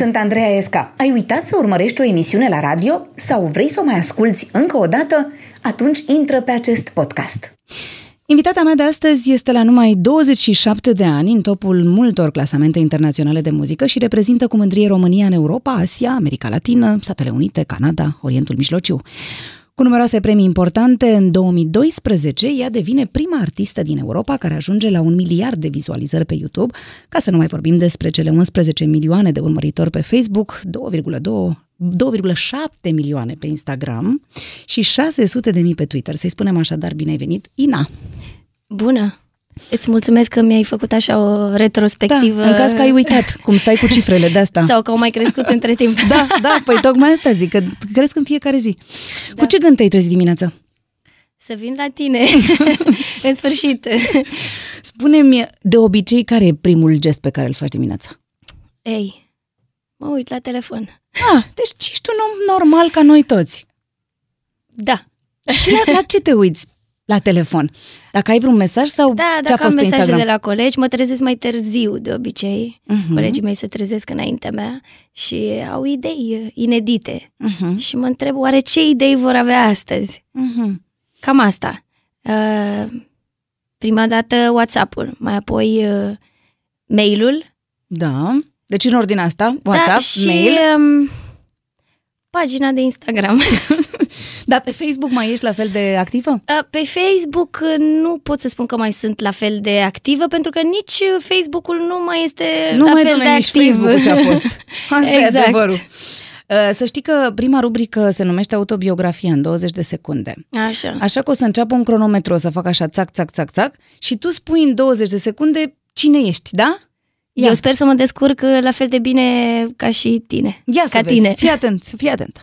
Sunt Andreea Esca. Ai uitat să urmărești o emisiune la radio? Sau vrei să o mai asculți încă o dată? Atunci intră pe acest podcast. Invitata mea de astăzi este la numai 27 de ani în topul multor clasamente internaționale de muzică și reprezintă cu mândrie România în Europa, Asia, America Latină, Statele Unite, Canada, Orientul Mijlociu. Cu numeroase premii importante, în 2012 ea devine prima artistă din Europa care ajunge la 1 miliard de vizualizări pe YouTube, ca să nu mai vorbim despre cele 11 milioane de urmăritori pe Facebook, 2,7 milioane pe Instagram și 600.000 pe Twitter. Să-i spunem așadar bine ai venit, Inna! Bună! Îți mulțumesc că mi-ai făcut așa o retrospectivă. Da, în caz că ai uitat cum stai cu cifrele de asta. Sau că au mai crescut între timp. Da, da, păi tocmai asta zic, că cresc în fiecare zi. Da. Cu ce gând te-ai trezit dimineața? Să vin la tine, în sfârșit. Spune-mi, de obicei, care e primul gest pe care îl faci dimineața? Ei, mă uit la telefon. Ah, deci ești un om normal ca noi toți. Da. Și la ce te uiți? La telefon. Dacă ai vreun mesaj sau ce a fost pe Instagram? Da, dacă am mesaje de la colegi, mă trezesc mai târziu de obicei. Uh-huh. Colegii mei se trezesc înaintea mea și au idei inedite. Uh-huh. Și mă întreb, oare ce idei vor avea astăzi? Uh-huh. Cam asta. Prima dată WhatsApp-ul, mai apoi mail-ul. Da. Deci în ordinea asta, WhatsApp, și, mail. Pagina de Instagram. Dar pe Facebook mai ești la fel de activă? Pe Facebook nu pot să spun că mai sunt la fel de activă, pentru că nici Facebook-ul nu mai este la fel de activ. Nu mai, nici Facebook-ul ce a fost. Asta exact. E adevărul. Să știi că prima rubrică se numește Autobiografia în 20 de secunde. Așa. Așa că o să înceapă un cronometru, o să fac așa, țac, țac, țac, țac, și tu spui în 20 de secunde cine ești, da? Ia. Eu sper să mă descurc la fel de bine ca și tine. Ia să vezi. Tine. Fii atent, fii atentă.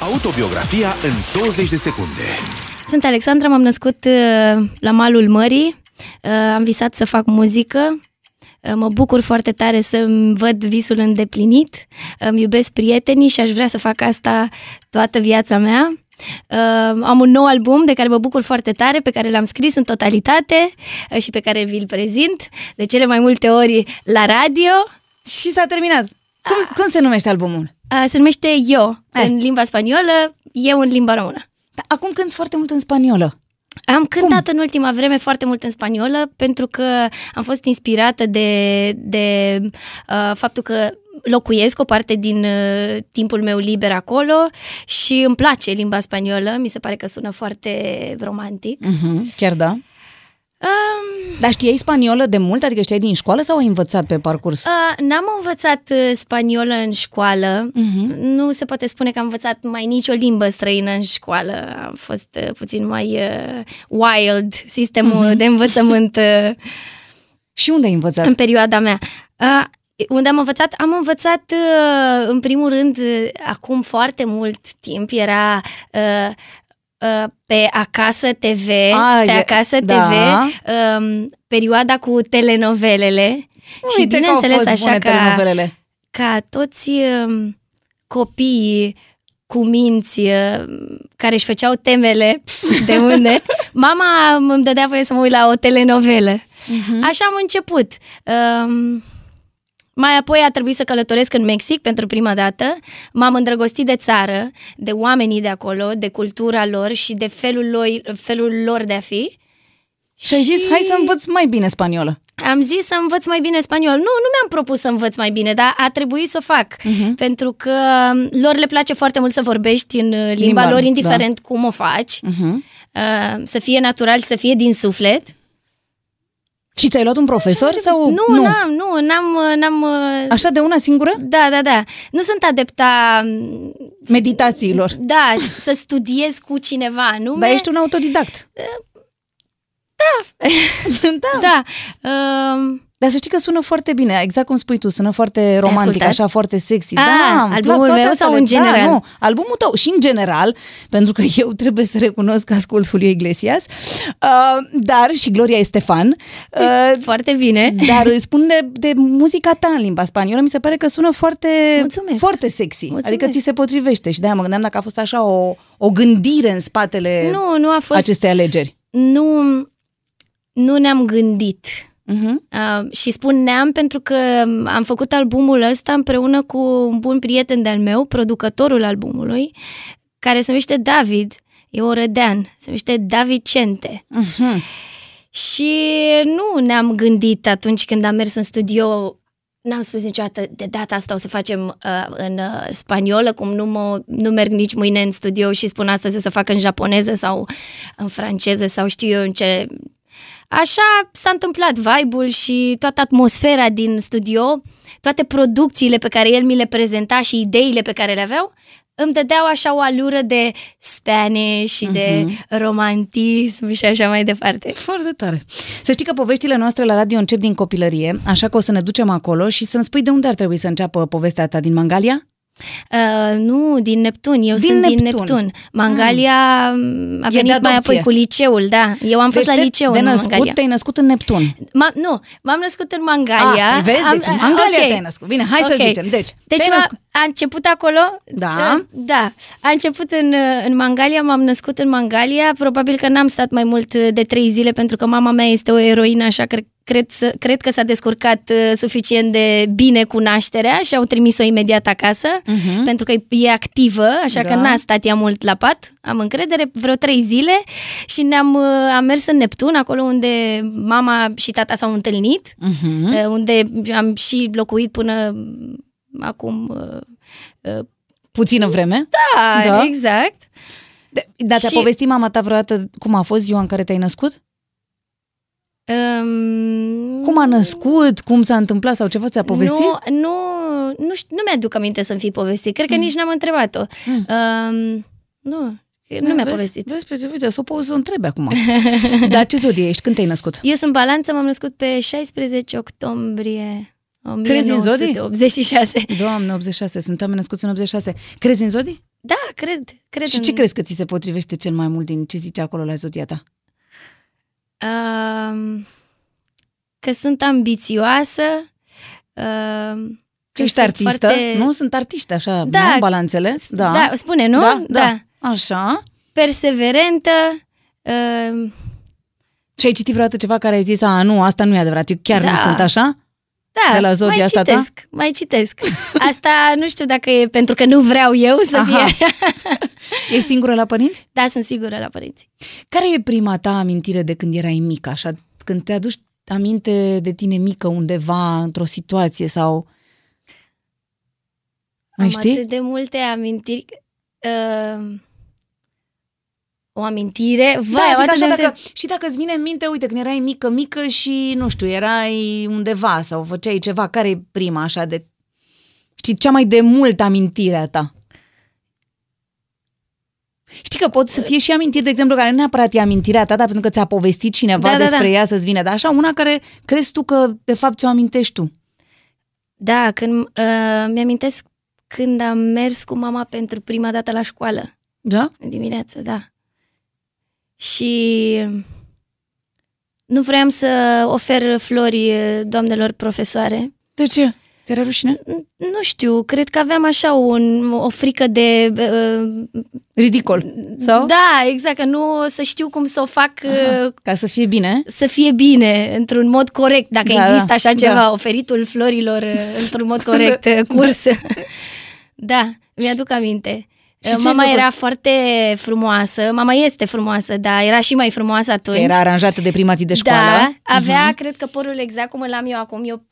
Autobiografia în 20 de secunde. Sunt Alexandra, m-am născut la malul mării, am visat să fac muzică, mă bucur foarte tare să-mi văd visul îndeplinit, îmi iubesc prietenii și aș vrea să fac asta toată viața mea. Am un nou album de care mă bucur foarte tare, pe care l-am scris în totalitate și pe care vi-l prezint de cele mai multe ori la radio. Și s-a terminat. Cum se numește albumul? Se numește Eu, în limba spaniolă, Eu în limba română. Dar acum cânti foarte mult în spaniolă. Am cântat în ultima vreme foarte mult în spaniolă, pentru că am fost inspirată de faptul că locuiesc o parte din timpul meu liber acolo și îmi place limba spaniolă, mi se pare că sună foarte romantic. Mm-hmm, chiar da. Dar știai spaniolă de mult? Adică știai din școală sau ai învățat pe parcurs? N-am învățat spaniolă în școală. Uh-huh. Nu se poate spune că am învățat mai nicio limbă străină în școală. Am fost puțin mai wild sistemul de învățământ. Și unde ai învățat? În perioada mea. Unde am învățat? Am învățat, în primul rând, acum foarte mult timp, era... pe Acasă TV, perioada cu telenovelele. Uite, și bineînțeles așa ca toți copiii cu minți care își făceau temele de unde, mama îmi dădea voie să mă uit la o telenovelă. Uh-huh. Așa am început. Mai apoi a trebuit să călătoresc în Mexic pentru prima dată. M-am îndrăgostit de țară, de oamenii de acolo, de cultura lor și de felul lor de a fi. Și ai zis, hai să învăț mai bine spaniolă. Am zis să învăț mai bine spaniolă. Nu mi-am propus să învăț mai bine, dar a trebuit să o fac. Uh-huh. Pentru că lor le place foarte mult să vorbești în limba lor, indiferent cum o faci. Uh-huh. Să fie natural și să fie din suflet. Și ți-ai luat un profesor sau... Nu? N-am... Așa de una singură? Da. Nu sunt adepta... meditațiilor. Da, să studiez cu cineva anume. Dar ești un autodidact. Da. Dar să știi că sună foarte bine, exact cum spui tu, sună foarte romantic, așa, foarte sexy. Albumul meu sau în general? Da, nu, albumul tău și în general, pentru că eu trebuie să recunosc că ascult Julio Iglesias, dar și Gloria Estefan. Foarte bine. Dar îi spun de muzica ta în limba spaniolă, mi se pare că sună foarte, foarte sexy. Mulțumesc. Adică ți se potrivește și de-aia mă gândeam dacă a fost așa o gândire în spatele acestei alegeri. Nu ne-am gândit. Și spun neam pentru că am făcut albumul ăsta împreună cu un bun prieten de-al meu, producătorul albumului, care se numește David, e orădean, se numește David Cente. Și nu ne-am gândit atunci când am mers în studio, n-am spus niciodată, de data asta o să facem în spaniolă, cum nu merg nici mâine în studio și spun astăzi o să fac în japoneză sau în franceză sau știu eu în ce... Așa s-a întâmplat vibe-ul și toată atmosfera din studio, toate producțiile pe care el mi le prezenta și ideile pe care le aveau, îmi dădeau așa o alură de Spanish și de romantism și așa mai departe. Foarte tare. Să știi că poveștile noastre la radio încep din copilărie, așa că o să ne ducem acolo și să-mi spui de unde ar trebui să înceapă povestea ta, din Mangalia? Nu, din Neptun. Eu sunt din Neptun. Mangalia a venit mai apoi cu liceul, da. Eu am fost la liceu în Mangalia. Te-ai născut în Neptun? Nu, m-am născut în Mangalia. Vezi? Deci, Mangalia te-ai născut. Bine, hai să zicem. Deci a început acolo? Da. A început în Mangalia, m-am născut în Mangalia. Probabil că n-am stat mai mult de 3 zile pentru că mama mea este o eroină, așa cred că s-a descurcat suficient de bine cu nașterea și au trimis-o imediat acasă, pentru că e activă, așa că n-a stat ea mult la pat, am încredere, vreo 3 zile și am mers în Neptun, acolo unde mama și tata s-au întâlnit, unde am și locuit până acum... Puțină vreme? Da, exact. Dar te-a povestit mama ta vreodată cum a fost ziua în care te-ai născut? Cum a născut, cum s-a întâmplat sau ceva ți-a povestit? Nu mi-aduc aminte să-mi fi povestit. Cred că nici n-am întrebat-o. Nu mi-a povestit. Uite, s-o poți să o întrebi acum. Dar ce zodie ești? Când te-ai născut? Eu sunt Balanță, m-am născut pe 16 octombrie 1986. Doamne, 86, sunt oameni născuți în 86. Crezi în zodii? Da, cred. Și ce crezi că ți se potrivește cel mai mult din ce zice acolo la zodia ta? Că sunt ambițioasă, că ești artistă, foarte... nu? Sunt artiști așa, nu? Balanțele? Da, spune, nu? Da. Așa. Perseverentă. Și ai citit vreodată ceva care ai zis, nu, asta nu e adevărat, eu chiar nu sunt așa? Da, mai citesc. Asta nu știu dacă e pentru că nu vreau eu să fie. Ești singură la părinți? Da, sunt singură la părinți. Care e prima ta amintire de când erai mică, așa? Când te aduci aminte de tine mică undeva, într-o situație sau... Mai știi? Atât de multe amintiri... O amintire? Vai, da, adică și dacă îți vine în minte, uite, când erai mică și, nu știu, erai undeva sau făceai ceva, care e prima așa de... Știi, cea mai de mult amintirea ta? Știi că pot să fie și amintiri, de exemplu, care nu neapărat e amintirea ta, dar pentru că ți-a povestit cineva despre ea să-ți vine, dar așa una care crezi tu că, de fapt, ți-o amintești tu. Da, mi-amintesc când am mers cu mama pentru prima dată la școală. Da? În dimineață, da. Și nu vroiam să ofer flori doamnelor profesoare. De ce? Ți-era rușine? Nu știu, cred că aveam așa o frică de... ridicol, sau? Da, exact, că nu să știu cum să o fac... ca să fie bine? Să fie bine, într-un mod corect, dacă există așa ceva, oferitul florilor într-un mod corect, curs. Da, mi-aduc aminte. Mama era foarte frumoasă, mama este frumoasă, dar era și mai frumoasă atunci. Era aranjată de prima zi de școală. Da, avea, cred că părul exact cum îl am eu acum, eu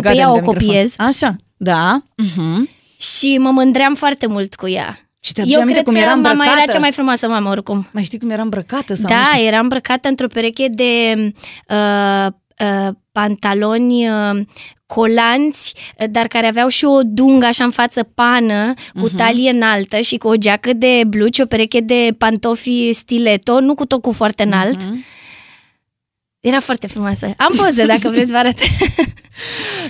pe ea o copiez. Așa, da. Și mă mândream foarte mult cu ea. Și te-aduce aminte cum era îmbrăcată? Eu cred că mama era cea mai frumoasă mamă oricum. Mai știi cum era îmbrăcată? Sau da, era îmbrăcată într-o pereche de... pantaloni colanți, dar care aveau și o dungă așa în față pană, cu talie înaltă și cu o geacă de bluci, o pereche de pantofi stiletto, nu cu tocul foarte înalt. Era foarte frumoasă. Am poze, dacă vreți vă arăt.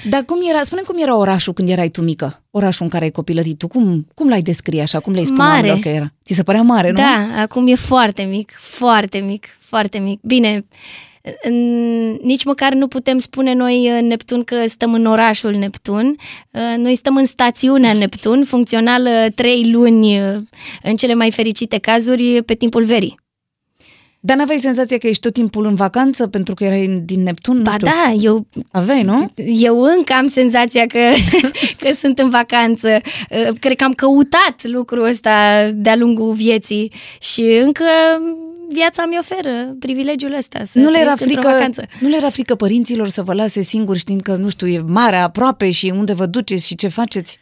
Dar cum era, spune-mi cum era orașul când erai tu mică? Orașul în care ai copilărit tu, cum l-ai descrie așa? Cum le-ai spune oamenilor că era? Ți se părea mare, nu? Da, acum e foarte mic, foarte mic, foarte mic. Bine... Nici măcar nu putem spune noi în Neptun că stăm în orașul Neptun. Noi stăm în stațiunea Neptun, funcțională 3 luni, în cele mai fericite cazuri, pe timpul verii. Dar n-aveai senzația că ești tot timpul în vacanță pentru că erai din Neptun? Ba da, eu... Aveai, nu? Eu încă am senzația că sunt în vacanță. Cred că am căutat lucrul ăsta de-a lungul vieții și încă... viața mi oferă privilegiul ăsta să trăiesc într-o vacanță. Nu le era frică părinților să vă lase singuri știind că, nu știu, e mare aproape și unde vă duceți și ce faceți?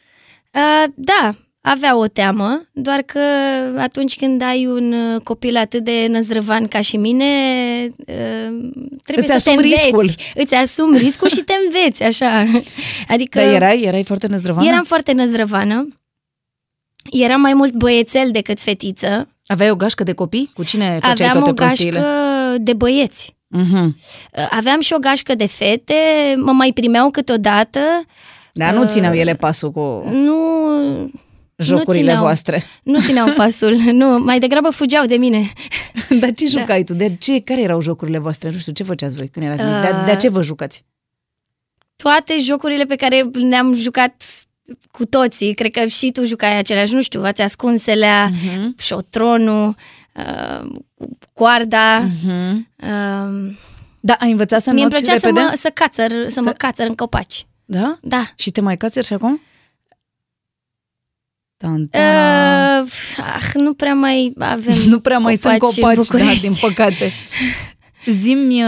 Da, avea o teamă, doar că atunci când ai un copil atât de năzdrăvan ca și mine, trebuie să te înveți. Riscul. Îți asumi riscul și te înveți, așa. Adică, dar erai foarte năzdrăvană? Eram foarte năzdrăvană. Eram mai mult băiețel decât fetiță. Aveai o gașcă de copii? Cu cine făceai toate prostiile? Aveam o gașcă de băieți. Aveam și o gașcă de fete, mă mai primeau câteodată. Dar nu țineau ele pasul cu jocurile voastre. Nu țineau pasul, nu, mai degrabă fugeau de mine. Dar ce jucai tu? De ce? Care erau jocurile voastre? Nu știu, ce făceați voi când erați mici? De ce vă jucați? Toate jocurile pe care ne-am jucat cu toții, cred că și tu jucai aceleași, nu știu, v-ați ascunselea, șotronul, coarda. Da, ai învățat să înnoți repede? Mi-e plăcea să mă cațăr în copaci. Da? Da. Și te mai cațări și acum? Nu prea mai avem copaci. Nu prea mai sunt copaci, da, din păcate. Zi-mi,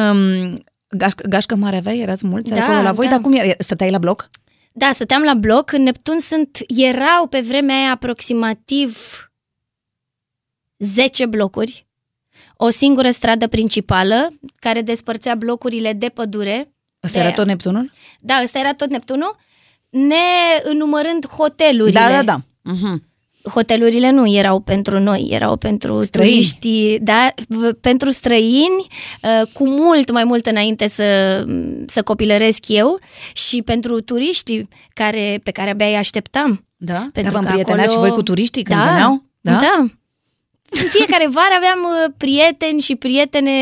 gașcă mare aveai? Erați mulți acolo la voi? Dar cum era? Stăteai la bloc? Da, stăteam la bloc. În Neptun erau pe vremea aia aproximativ 10 blocuri, o singură stradă principală care despărțea blocurile de pădure. Ăsta era tot Neptunul? Da, ăsta era tot Neptunul, neînumărând hotelurile. Da, da, da. Hotelurile nu erau pentru noi, erau pentru turiștii, da, pentru străini, cu mult mai mult înainte să copilăresc eu și pentru turiștii pe care abia îi așteptam. Da? Pentru că acolo... și voi cu turiștii când veneau? Da, da. În fiecare vară aveam prieteni și prietene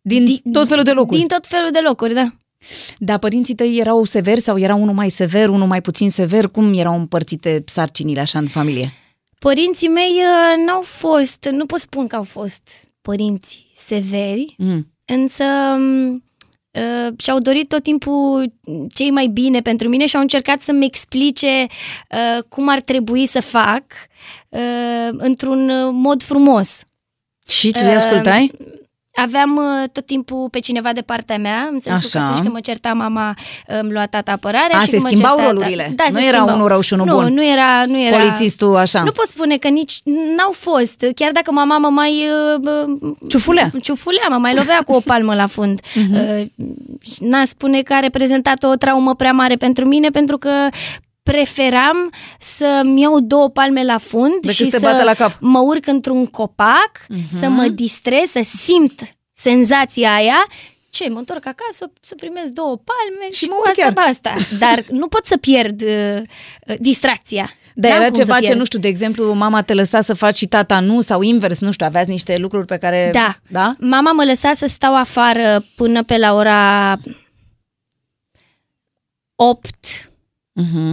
din tot felul de locuri. Din tot felul de locuri, da. Dar părinții tăi erau severi sau era unul mai sever, unul mai puțin sever? Cum erau împărțite sarcinile așa în familie? Părinții mei n-au fost, nu pot spun că au fost părinți severi, însă și-au dorit tot timpul cei mai bine pentru mine și au încercat să-mi explice cum ar trebui să fac într-un mod frumos. Și tu îi ascultai? Aveam tot timpul pe cineva de partea mea, în sensul că atunci când mă certa mama, îmi lua tata apărarea. Și se schimbau rolurile. Da, nu era unul rău și unul bun. Nu era polițistul așa. Nu pot spune că nici n-au fost, chiar dacă mama mă mai ciufulea, mă mai lovea cu o palmă la fund. N-aș spune că a reprezentat o traumă prea mare pentru mine, pentru că preferam să-mi iau două palme la fund și să mă urc într-un copac, să mă distrez, să simt senzația aia. Ce, mă întorc acasă, să primesc două palme și mă urc pe asta. Dar nu pot să pierd distracția. Dar era ceva ce, nu știu, de exemplu, mama te lăsa să faci și tata nu, sau invers, nu știu, aveați niște lucruri pe care... Da, da? Mama mă lăsa să stau afară până pe la ora 8.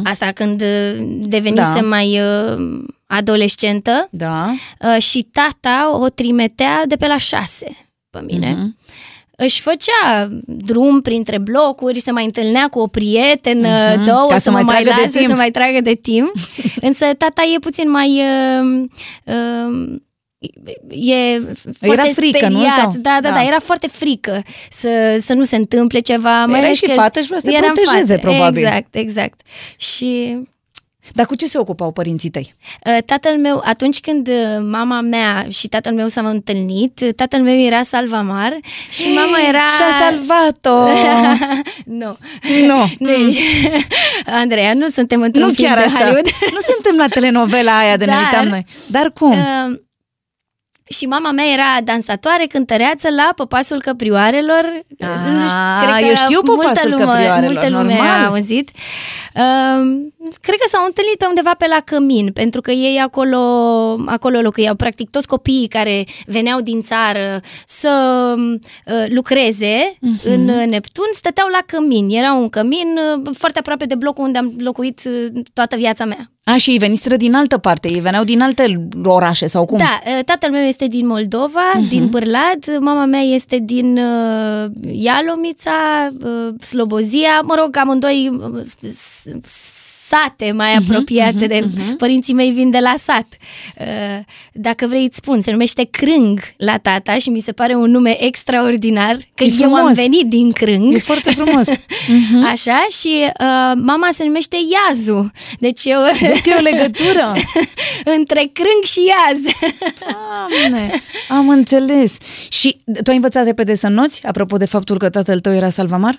Asta când devenise mai adolescentă, și tata o trimitea de pe la 6 pe mine. Își făcea drum printre blocuri, se mai întâlnea cu o prietenă, două, să mă mai lase, să mai tragă de timp. Însă tata e puțin mai... e foarte frică, speriat, nu? Sau? Da, era foarte frică să nu se întâmple ceva. Mai era și fată și vrea să te protejeze, probabil. Exact. Și... Dar cu ce se ocupau părinții tăi? Tatăl meu, atunci când mama mea și tatăl meu s-au întâlnit, tatăl meu era salvamar și mama era... Și-a salvat-o! Nu. Andreea, nu suntem într-un film de Hollywood. Nu suntem la telenovela aia de ne uitam noi. Dar cum? Și mama mea era dansatoare, cântăreață la Popasul Căprioarelor. Eu știu Popasul Căprioarelor, multă lume a auzit. Cred că s-au întâlnit undeva pe la Cămin, pentru că ei acolo locuiau. Practic toți copiii care veneau din țară să lucreze în Neptun stăteau la Cămin. Era un cămin foarte aproape de blocul unde am locuit toată viața mea. A, și ei veniseră din altă parte, ei veneau din alte orașe sau cum? Da, tatăl meu este din Moldova, din Bârlad, mama mea este din Ialomița, Slobozia, mă rog, amândoi sate mai apropiate de... Părinții mei vin de la sat. Dacă vrei îți spun, se numește Crâng la tata și mi se pare un nume extraordinar, că eu am venit din Crâng. E foarte frumos. Așa, și mama se numește Iazu. Deci eu... Deci e o legătură între Crâng și Iaz. Doamne, am înțeles. Și tu ai învățat repede să înnoți, apropo de faptul că tatăl tău era salvamar?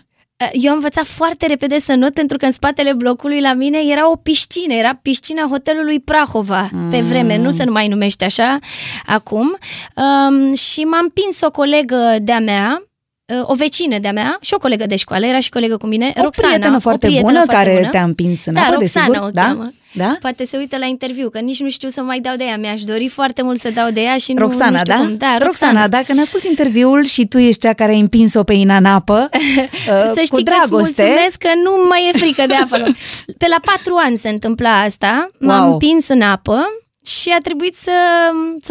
Eu am învățat foarte repede să not, pentru că în spatele blocului la mine era o piscină, era piscina hotelului Prahova, pe vreme, nu se mai numește așa acum, și m-a împins o colegă de-a mea, o vecină de-a mea și o colegă de școală, era și colegă cu mine, Roxana. O prietenă foarte bună. Te-a împins în apă, desigur. Da, Roxana o cheamă. Da? Poate se uită la interviu, că nici nu știu să mai dau de ea. Mi-aș dori foarte mult să dau de ea și Roxana, nu știu cum. Da, Roxana, dacă ne asculti interviul și tu ești cea care ai împins-o pe Inna în apă, să știi că îți mulțumesc că nu mai e frică de apă. Pe la 4 ani se întâmpla asta, m-am împins în apă și a trebuit să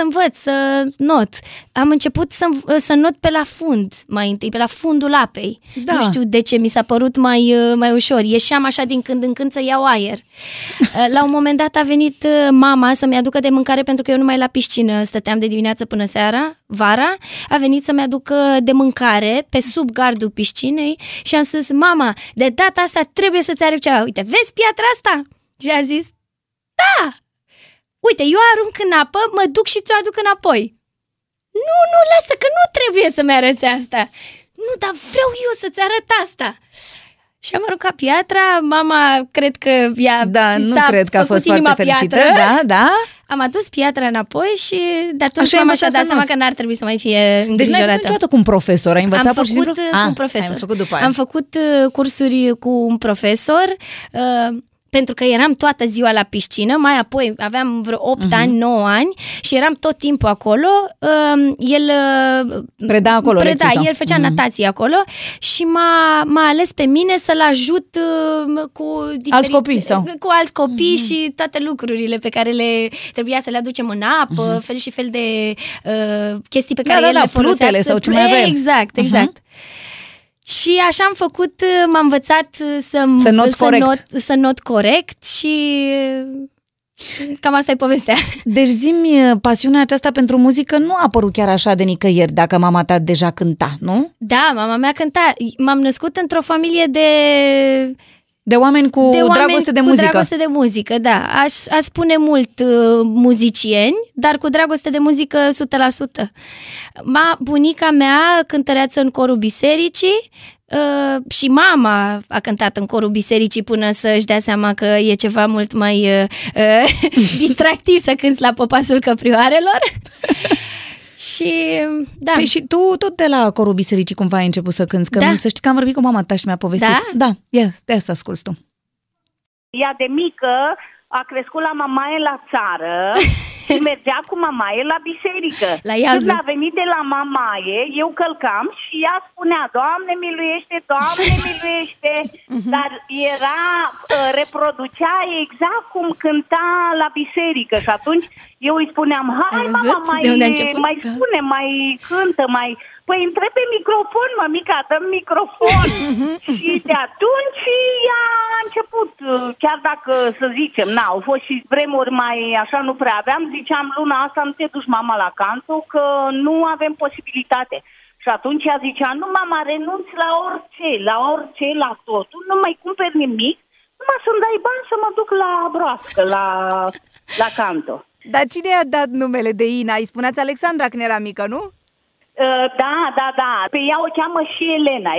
învăț, să not. Am început să not pe la fund, mai întâi, pe la fundul apei. Da. Nu știu de ce, mi s-a părut mai ușor. Ieșeam așa din când în când să iau aer. La un moment dat a venit mama să-mi aducă de mâncare, pentru că eu numai la piscină stăteam de dimineață până seara, vara. A venit să-mi aducă de mâncare pe sub gardul piscinei și am spus: mama, de data asta trebuie să-ți arăt ceva. Uite, vezi piatra asta? Și a zis: da! Uite, eu arunc în apă, mă duc și ți-o aduc înapoi. Nu, nu, lasă că nu trebuie să-mi arăți asta. Nu, dar vreau eu să-ți arăt asta. Și am aruncat piatra, mama, cred că nu cred că a fost foarte fericită. Da, da. Am adus piatra înapoi și de atunci așa am dat seama că n-ar trebui să mai fie îngrijorată. Deci n-ai făcut niciodată cu un profesor? Ai învățat pur și simplu? Am făcut după aia. Am făcut cursuri cu un profesor, pentru că eram toată ziua la piscină, mai apoi aveam vreo 8 ani, 9 ani și eram tot timpul acolo. El preda acolo, el făcea natație acolo și m-a ales pe mine să-l ajut cu alți copii, și toate lucrurile pe care le trebuia să le aducem în apă, fel și fel de chestii pe care el le folosea. Plutele sau ce mai avem. Exact, exact. Și așa am făcut, m-am învățat să not corect și cam asta e povestea. Deci zi-mi, pasiunea aceasta pentru muzică nu a apărut chiar așa de nicăieri, dacă mama ta deja cânta, nu? Da, mama mea cânta. M-am născut într-o familie de oameni cu dragoste de muzică. Cu dragoste de muzică, da. Aș spune mult muzicieni, dar cu dragoste de muzică 100%. Bunica mea cântăreață în corul bisericii și mama a cântat în corul bisericii până să-și dea seama că e ceva mult mai distractiv să cânți la Popasul Căprioarelor. Și, da. Păi și tu tot de la corul bisericii cumva ai început să cânți, să știi că am vorbit cu mama ta și mi-a povestit. Da, de asta asculți tu. Ea de mică a crescut la mamaie la țară și mergea cu mamaie la biserică. Când a venit de la mamaie, eu călcam și ea spunea: Doamne miluiește, Doamne miluiește, dar reproducea exact cum cânta la biserică și atunci eu îi spuneam: hai mama, mai spune, mai cântă, mai... Păi îmi trebuie microfon, mămica, dă-mi microfon. Și de atunci ea a început, chiar dacă, să zicem, au fost și vremuri mai așa, nu prea aveam, ziceam: luna asta nu te duci, mama, la canto, că nu avem posibilitate. Și atunci ea zicea: nu, mama, renunț la orice, la totul, nu mai cumpăr nimic, numai să-mi dai bani să mă duc la broască, la canto. Dar cine i-a dat numele de Inna? Îi spuneați Alexandra când era mică, nu? Da. Pe ea o cheamă și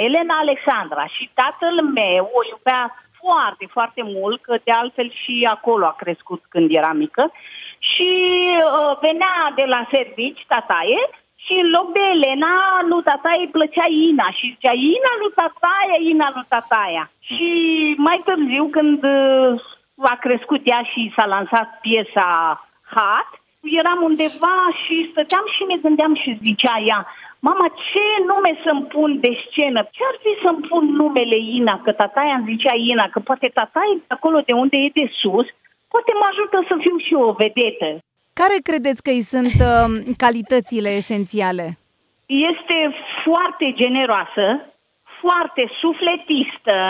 Elena Alexandra. Și tatăl meu o iubea foarte, foarte mult, că de altfel și acolo a crescut când era mică. Și venea de la servici tataie și în loc de Elena lui tataie îi plăcea Inna. Și zicea: Inna lui tataia. Și mai târziu, când a crescut ea și s-a lansat piesa Hat, eram undeva și stăteam și ne gândeam și zicea ea: mama, ce nume să-mi pun de scenă? Ce-ar fi să-mi pun numele Inna? Că tataia îmi zicea Inna, că poate tataia acolo de unde e de sus, poate mă ajută să fiu și eu o vedetă. Care credeți că îi sunt calitățile esențiale? Este foarte generoasă, foarte sufletistă,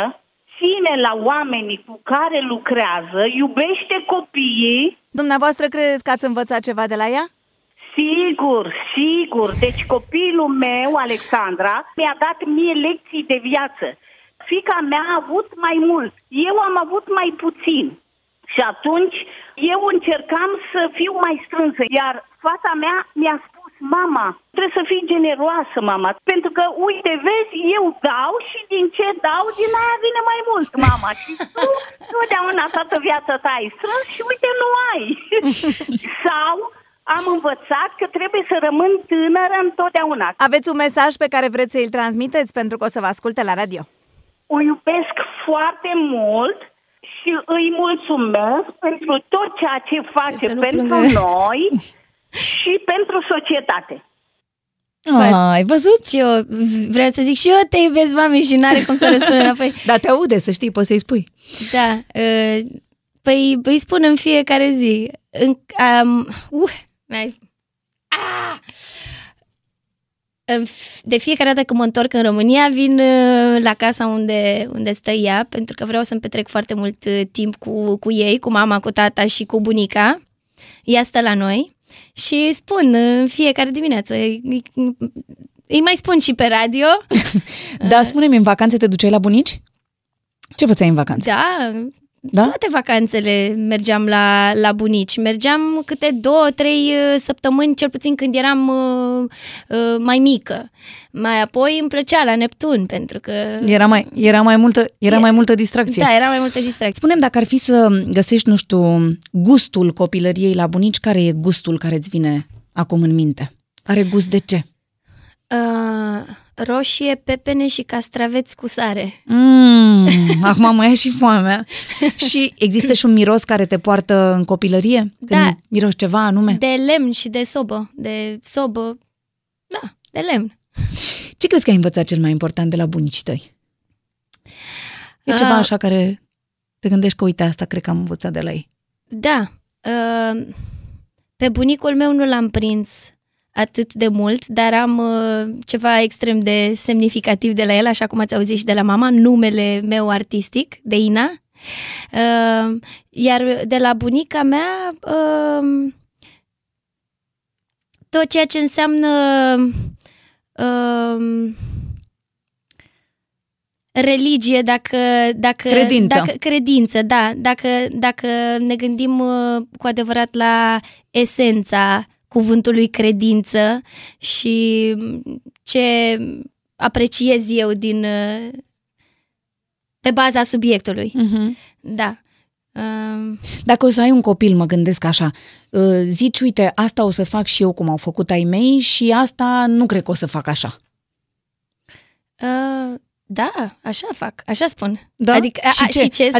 ține la oamenii cu care lucrează, iubește copiii. Dumneavoastră credeți că ați învățat ceva de la ea? Sigur, sigur. Deci copilul meu, Alexandra, mi-a dat mie lecții de viață. Fiica mea a avut mai mult, eu am avut mai puțin. Și atunci eu încercam să fiu mai strânsă, iar fata mea mi-a spus: mama, trebuie să fii generoasă, mama, pentru că, uite, vezi, eu dau și din ce dau, din aia vine mai mult, mama. Și tu, totdeauna, toată viața ta ai strâns și, uite, nu ai. Sau am învățat că trebuie să rămân tânără întotdeauna. Aveți un mesaj pe care vreți să-l transmiteți, pentru că o să vă asculte la radio? O iubesc foarte mult și îi mulțumesc pentru tot ceea ce face pentru noi și pentru societate. Ai văzut? Și eu vreau să zic și eu te iubesc, mami, și n-are cum să răspund înapoi. Dar te aude, să știi, poți să-i spui. Da, păi îi spun în fiecare zi. De fiecare dată când mă întorc în România, vin la casa unde stă ea, pentru că vreau să-mi petrec foarte mult timp cu ei, cu mama, cu tata și cu bunica. Ea stă la noi și spun în fiecare dimineață, îi mai spun și pe radio. Da, spune-mi, în vacanțe te duceai la bunici? Ce făceai în vacanțe? Da? Toate vacanțele mergeam la bunici. Mergeam câte 2-3 săptămâni, cel puțin când eram mai mică. Mai apoi îmi plăcea la Neptun, pentru că... Era mai multă distracție. Da, era mai multă distracție. Spune-mi, dacă ar fi să găsești, nu știu, gustul copilăriei la bunici, care e gustul care îți vine acum în minte? Are gust de ce? Roșie, pepene și castraveți cu sare. Acum mă ia și foamea. Și există și un miros care te poartă în copilărie? Când miroși ceva anume? De lemn și de sobă. De sobă, da, de lemn. Ce crezi că ai învățat cel mai important de la bunicii tăi? E ceva așa care te gândești că, uite, asta cred că am învățat de la ei. Da. Pe bunicul meu nu l-am prins atât de mult, dar am ceva extrem de semnificativ de la el, așa cum ați auzit și de la mama, numele meu artistic, de Inna. Iar de la bunica mea, tot ceea ce înseamnă religie, credință, da, dacă ne gândim cu adevărat la esența cuvântului credință și ce apreciez eu pe baza subiectului. Da. Dacă o să ai un copil, mă gândesc așa, zici, uite, asta o să fac și eu cum au făcut ai mei și asta nu cred că o să fac așa. Da, așa fac, așa spun. Da? Adică,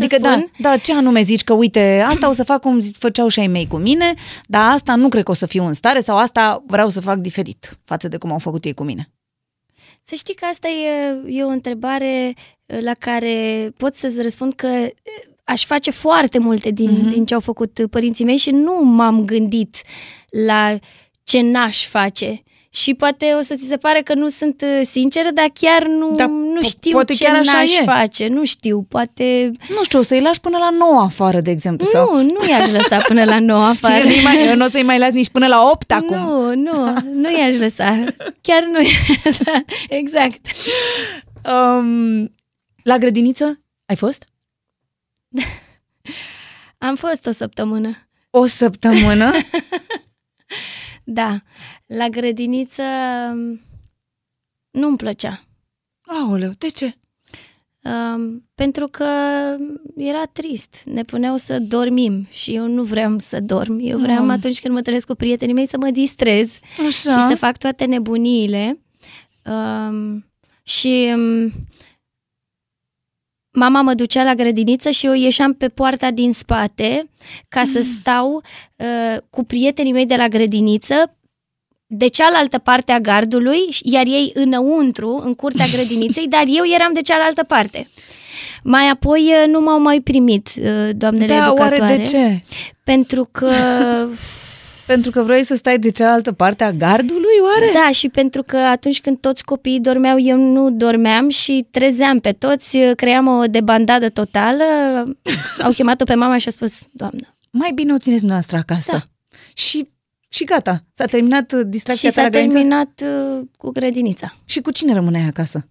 spun? Da, ce anume zici că, uite, asta o să fac cum făceau și ai mei cu mine, dar asta nu cred că o să fiu în stare sau asta vreau să fac diferit față de cum au făcut ei cu mine. Să știi că asta e o întrebare la care pot să-ți răspund că aș face foarte multe din ce au făcut părinții mei și nu m-am gândit la ce n-aș face. Și poate o să ți se pare că nu sunt sinceră, dar chiar nu știu ce n-aș face. Nu știu, poate... Nu știu, o să-i lași până la 9 afară, de exemplu. Nu i-aș lăsa până la 9 afară. Nu o să-i mai las nici până la 8 acum. Nu i-aș lăsa. Chiar nu i-aș lăsa. Exact. La grădiniță ai fost? Am fost o săptămână. O săptămână? Da. La grădiniță nu-mi plăcea. Aoleu, de ce? Pentru că era trist. Ne puneau să dormim și eu nu vreau să dorm. Eu vreau atunci când mă întâlnesc cu prietenii mei să mă distrez așa, și să fac toate nebuniile. Și mama mă ducea la grădiniță și eu ieșeam pe poarta din spate ca să stau cu prietenii mei de la grădiniță de cealaltă parte a gardului, iar ei înăuntru, în curtea grădiniței, dar eu eram de cealaltă parte. Mai apoi nu m-au mai primit doamnele educatoare. Oare de ce? Pentru că... Pentru că vrei să stai de cealaltă parte a gardului, oare? Da, și pentru că atunci când toți copiii dormeau, eu nu dormeam și trezeam pe toți, cream o debandadă totală, au chemat-o pe mama și a spus, doamnă, mai bine o țineți dumneavoastră acasă. Da. Și gata, s-a terminat distracția ta la grădiniță? Și s-a terminat cu grădinița. Și cu cine rămâneai acasă?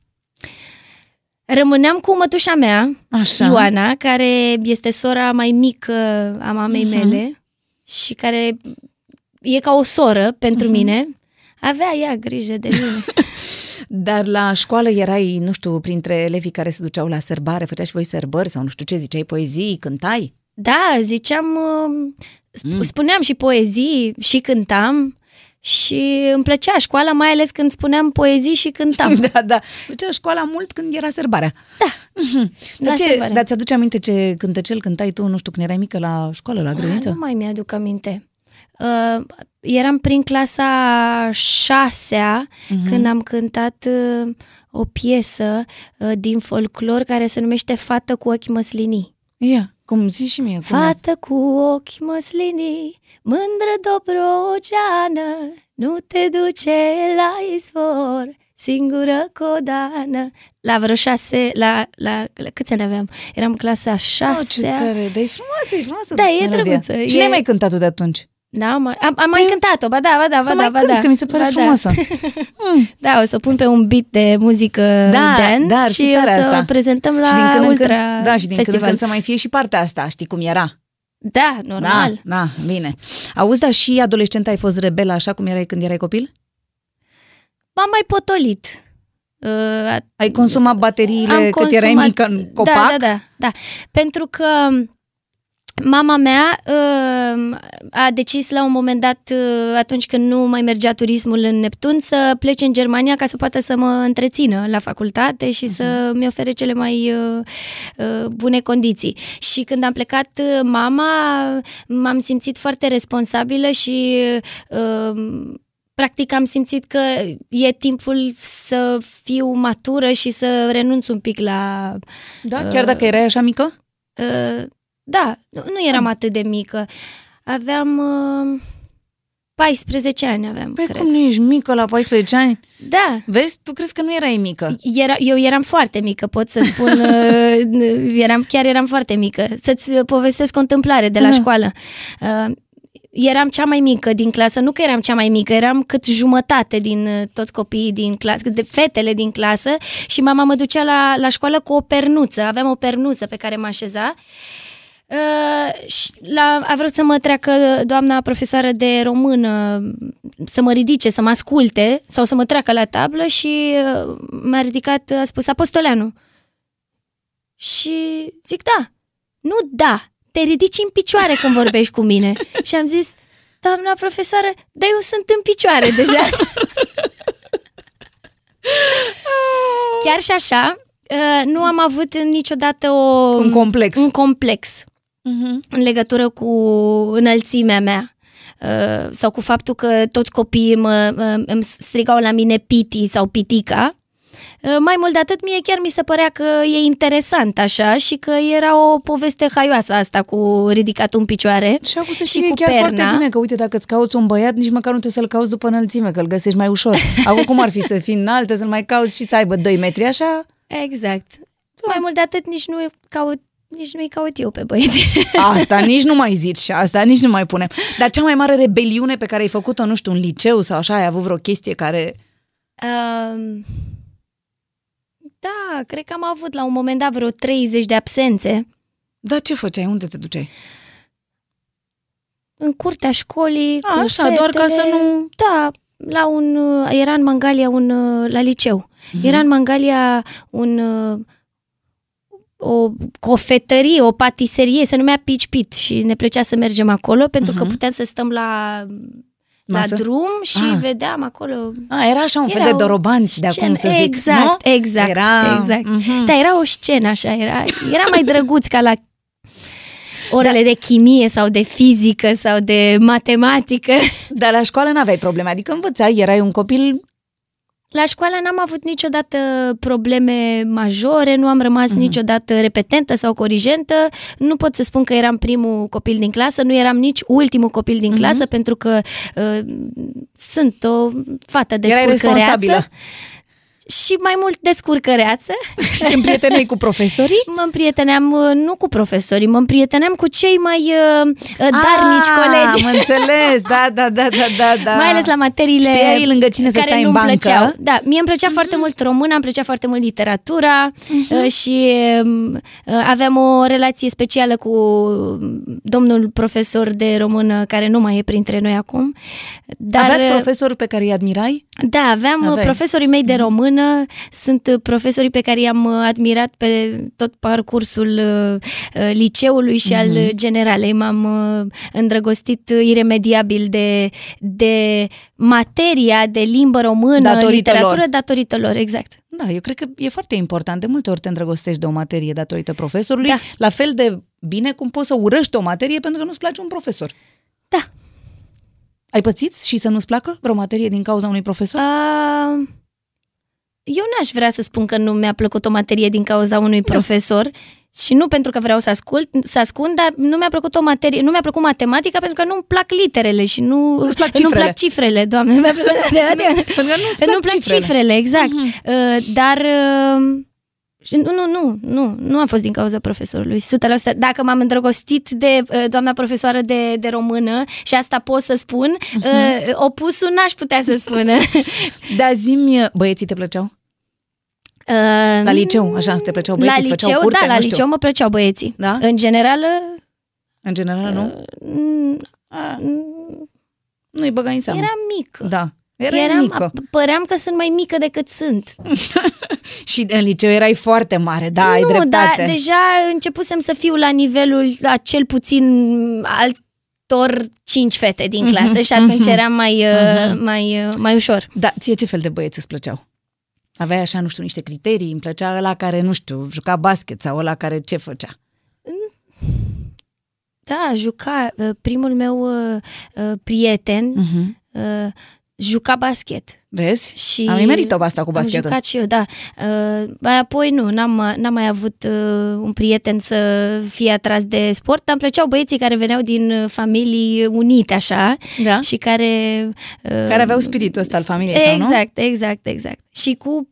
Rămâneam cu mătușa mea, așa, Ioana, care este sora mai mică a mamei mele și care... E ca o soră pentru mine. Avea ea grijă de mine. Dar la școală erai, nu știu, printre elevii care se duceau la sărbare, făceai și voi sărbări sau nu știu ce, ziceai poezii, cântai? Da, ziceam, spuneam și poezii și cântam și îmi plăcea școala, mai ales când spuneam poezii și cântam. Da, da, plăcea școala mult când era sărbarea. Da. Dar ți-aduce aminte ce cântecel cântai tu, nu știu, când erai mică la școală, la grădiniță? Nu mai mi-aduc aminte. Eram prin clasa 6-a când am cântat o piesă din folclor care se numește Fată cu ochi măslinii. Cum zici și mie. Fată cu ochi măslinii, mândră dobrogeană, nu te duce la izvor, singură codană. La vreo 6, la câți ani aveam? Eram clasa 6-a. Dar e frumoasă, e frumoasă. Da, e drăguță. Cine ai mai cântat tu de atunci? Am mai cântat-o, ba da. Că mi se pare frumoasă. Da, o să pun pe un beat de muzică dance și o să o prezentăm la Ultra. Da, și din când în când să mai fie și partea asta, știi cum era. Da, normal. Da, bine. Auzi, dar și adolescent ai fost rebelă așa cum erai când erai copil? M-am mai potolit. Ai consumat bateriile cât erai mică în copac? Da. Pentru că... Mama mea a decis la un moment dat, atunci când nu mai mergea turismul în Neptun, să plece în Germania ca să poată să mă întrețină la facultate și să mi ofere cele mai bune condiții. Și când am plecat mama, m-am simțit foarte responsabilă și practic am simțit că e timpul să fiu matură și să renunț un pic la... Da? Chiar dacă erai așa mică? Da, nu eram atât de mică. Aveam 14 ani aveam, păi cred. Cum nu ești mică la 14 ani? Da. Vezi, tu crezi că nu erai mică. Eu eram foarte mică, pot să spun. Chiar eram foarte mică. Să-ți povestesc o întâmplare de la școală. Eram cea mai mică din clasă, nu că eram cea mai mică, eram cât jumătate din toți copiii din clasă, de fetele din clasă, și mama mă ducea la școală cu o pernuță, aveam o pernuță pe care mă așeza. A vrut să mă treacă doamna profesoară de română, să mă ridice, să mă asculte sau să mă treacă la tablă și m-a ridicat, a spus Apostoleanu. Și zic da, te ridici în picioare când vorbești cu mine. Și am zis, doamna profesoară, dar eu sunt în picioare deja. Chiar și așa, nu am avut niciodată un complex în legătură cu înălțimea mea. Sau cu faptul că toți copiii îmi strigau la mine Piti sau Pitica. Mai mult de atât, mie chiar mi se părea că e interesant așa și că era o poveste haioasă asta cu ridicatul în picioare și cu perna. Și acum chiar foarte bine că, uite, dacă îți cauți un băiat, nici măcar nu trebuie să-l cauți după înălțime, că îl găsești mai ușor. Acum cum ar fi să fii înaltă, să-l mai cauți și să aibă 2 metri așa? Exact. Mai mult de atât, nici nu-i caut eu pe băieți. Asta nici nu mai zici și asta nici nu mai punem. Dar cea mai mare rebeliune pe care ai făcut-o, nu știu, în liceu sau așa, ai avut vreo chestie care... Da, cred că am avut la un moment dat vreo 30 de absențe. Dar ce făceai? Unde te duceai? În curtea școlii, cu așa, fetele, doar ca să nu... Da, era în Mangalia la liceu. Era în Mangalia o cofetărie, o patiserie, se numea Peach Pit și ne plăcea să mergem acolo pentru că puteam să stăm la drum și vedeam acolo... era așa un fel de dorobanci de acum, să zic, exact, nu? Exact. Dar era o scenă așa, era mai drăguț ca la... orele de chimie sau de fizică sau de matematică. Dar la școală n-aveai probleme, adică învățai, erai un copil... La școală n-am avut niciodată probleme majore, nu am rămas niciodată repetentă sau corigentă. Nu pot să spun că eram primul copil din clasă, nu eram nici ultimul copil din clasă, pentru că sunt o fată descurcăreață. Și mai mult descurcăreață. Și te împrieteneai cu profesorii? Mă împrieteneam, nu cu profesorii, mă împrieteneam cu cei mai darnici colegi. Am înțeles, da. Mai ales la materiile care nu-mi plăceau. Da, mie îmi plăcea foarte mult română, îmi plăcea foarte mult literatura și aveam o relație specială cu domnul profesor de română, care nu mai e printre noi acum. Dar, aveați profesori pe care îi admirai? Da, aveam profesorii mei de română. Sunt profesorii pe care i-am admirat pe tot parcursul liceului și al generalei. M-am îndrăgostit iremediabil de materia de limbă română, datorită literatură, lor, exact. Da, eu cred că e foarte important. De multe ori te îndrăgostești de o materie datorită profesorului, la fel de bine cum poți să urăști o materie pentru că nu-ți place un profesor. Da. Ai pățit și să nu-ți placă vreo materie din cauza unui profesor? Eu n-aș vrea să spun că nu mi-a plăcut o materie din cauza unui profesor și nu pentru că vreau să ascund, dar nu mi-a plăcut o materie, nu mi-a plăcut matematica pentru că nu-mi plac literele și nu-mi plac cifrele, doamne. Nu-mi plac cifrele, exact. Dar nu a fost din cauza profesorului, 100%. Dacă m-am îndrăgostit de doamna profesoară de română, și asta pot să spun, opusul n-aș putea să spună. Dar zi-mi, băieții te plăceau? La liceu, așa, te plăceau băieții? La liceu, curte, la liceu mă plăceau băieții. Da? În general... În general, nu? Nu-i băga în seamă. Eram mică. Da. Păream că sunt mai mică decât sunt. Și în liceu erai foarte mare, da, ai dreptate. Dar deja începusem să fiu la nivelul la cel puțin altor 5 fete din clasă și atunci eram mai ușor. Da, ție ce fel de băieți îți plăceau? Aveai așa, nu știu, niște criterii? Îmi plăcea ăla care, nu știu, juca basket sau ăla care ce făcea? Da, juca. Primul meu prieten juca basket. Vezi? Și am nimerit asta cu basketul. Am jucat și eu, da. Apoi n-am mai avut un prieten să fie atras de sport, dar îmi plăceau băieții care veneau din familii unite, așa, și care aveau spiritul ăsta al familiei, exact, sau nu? Exact. Și cu...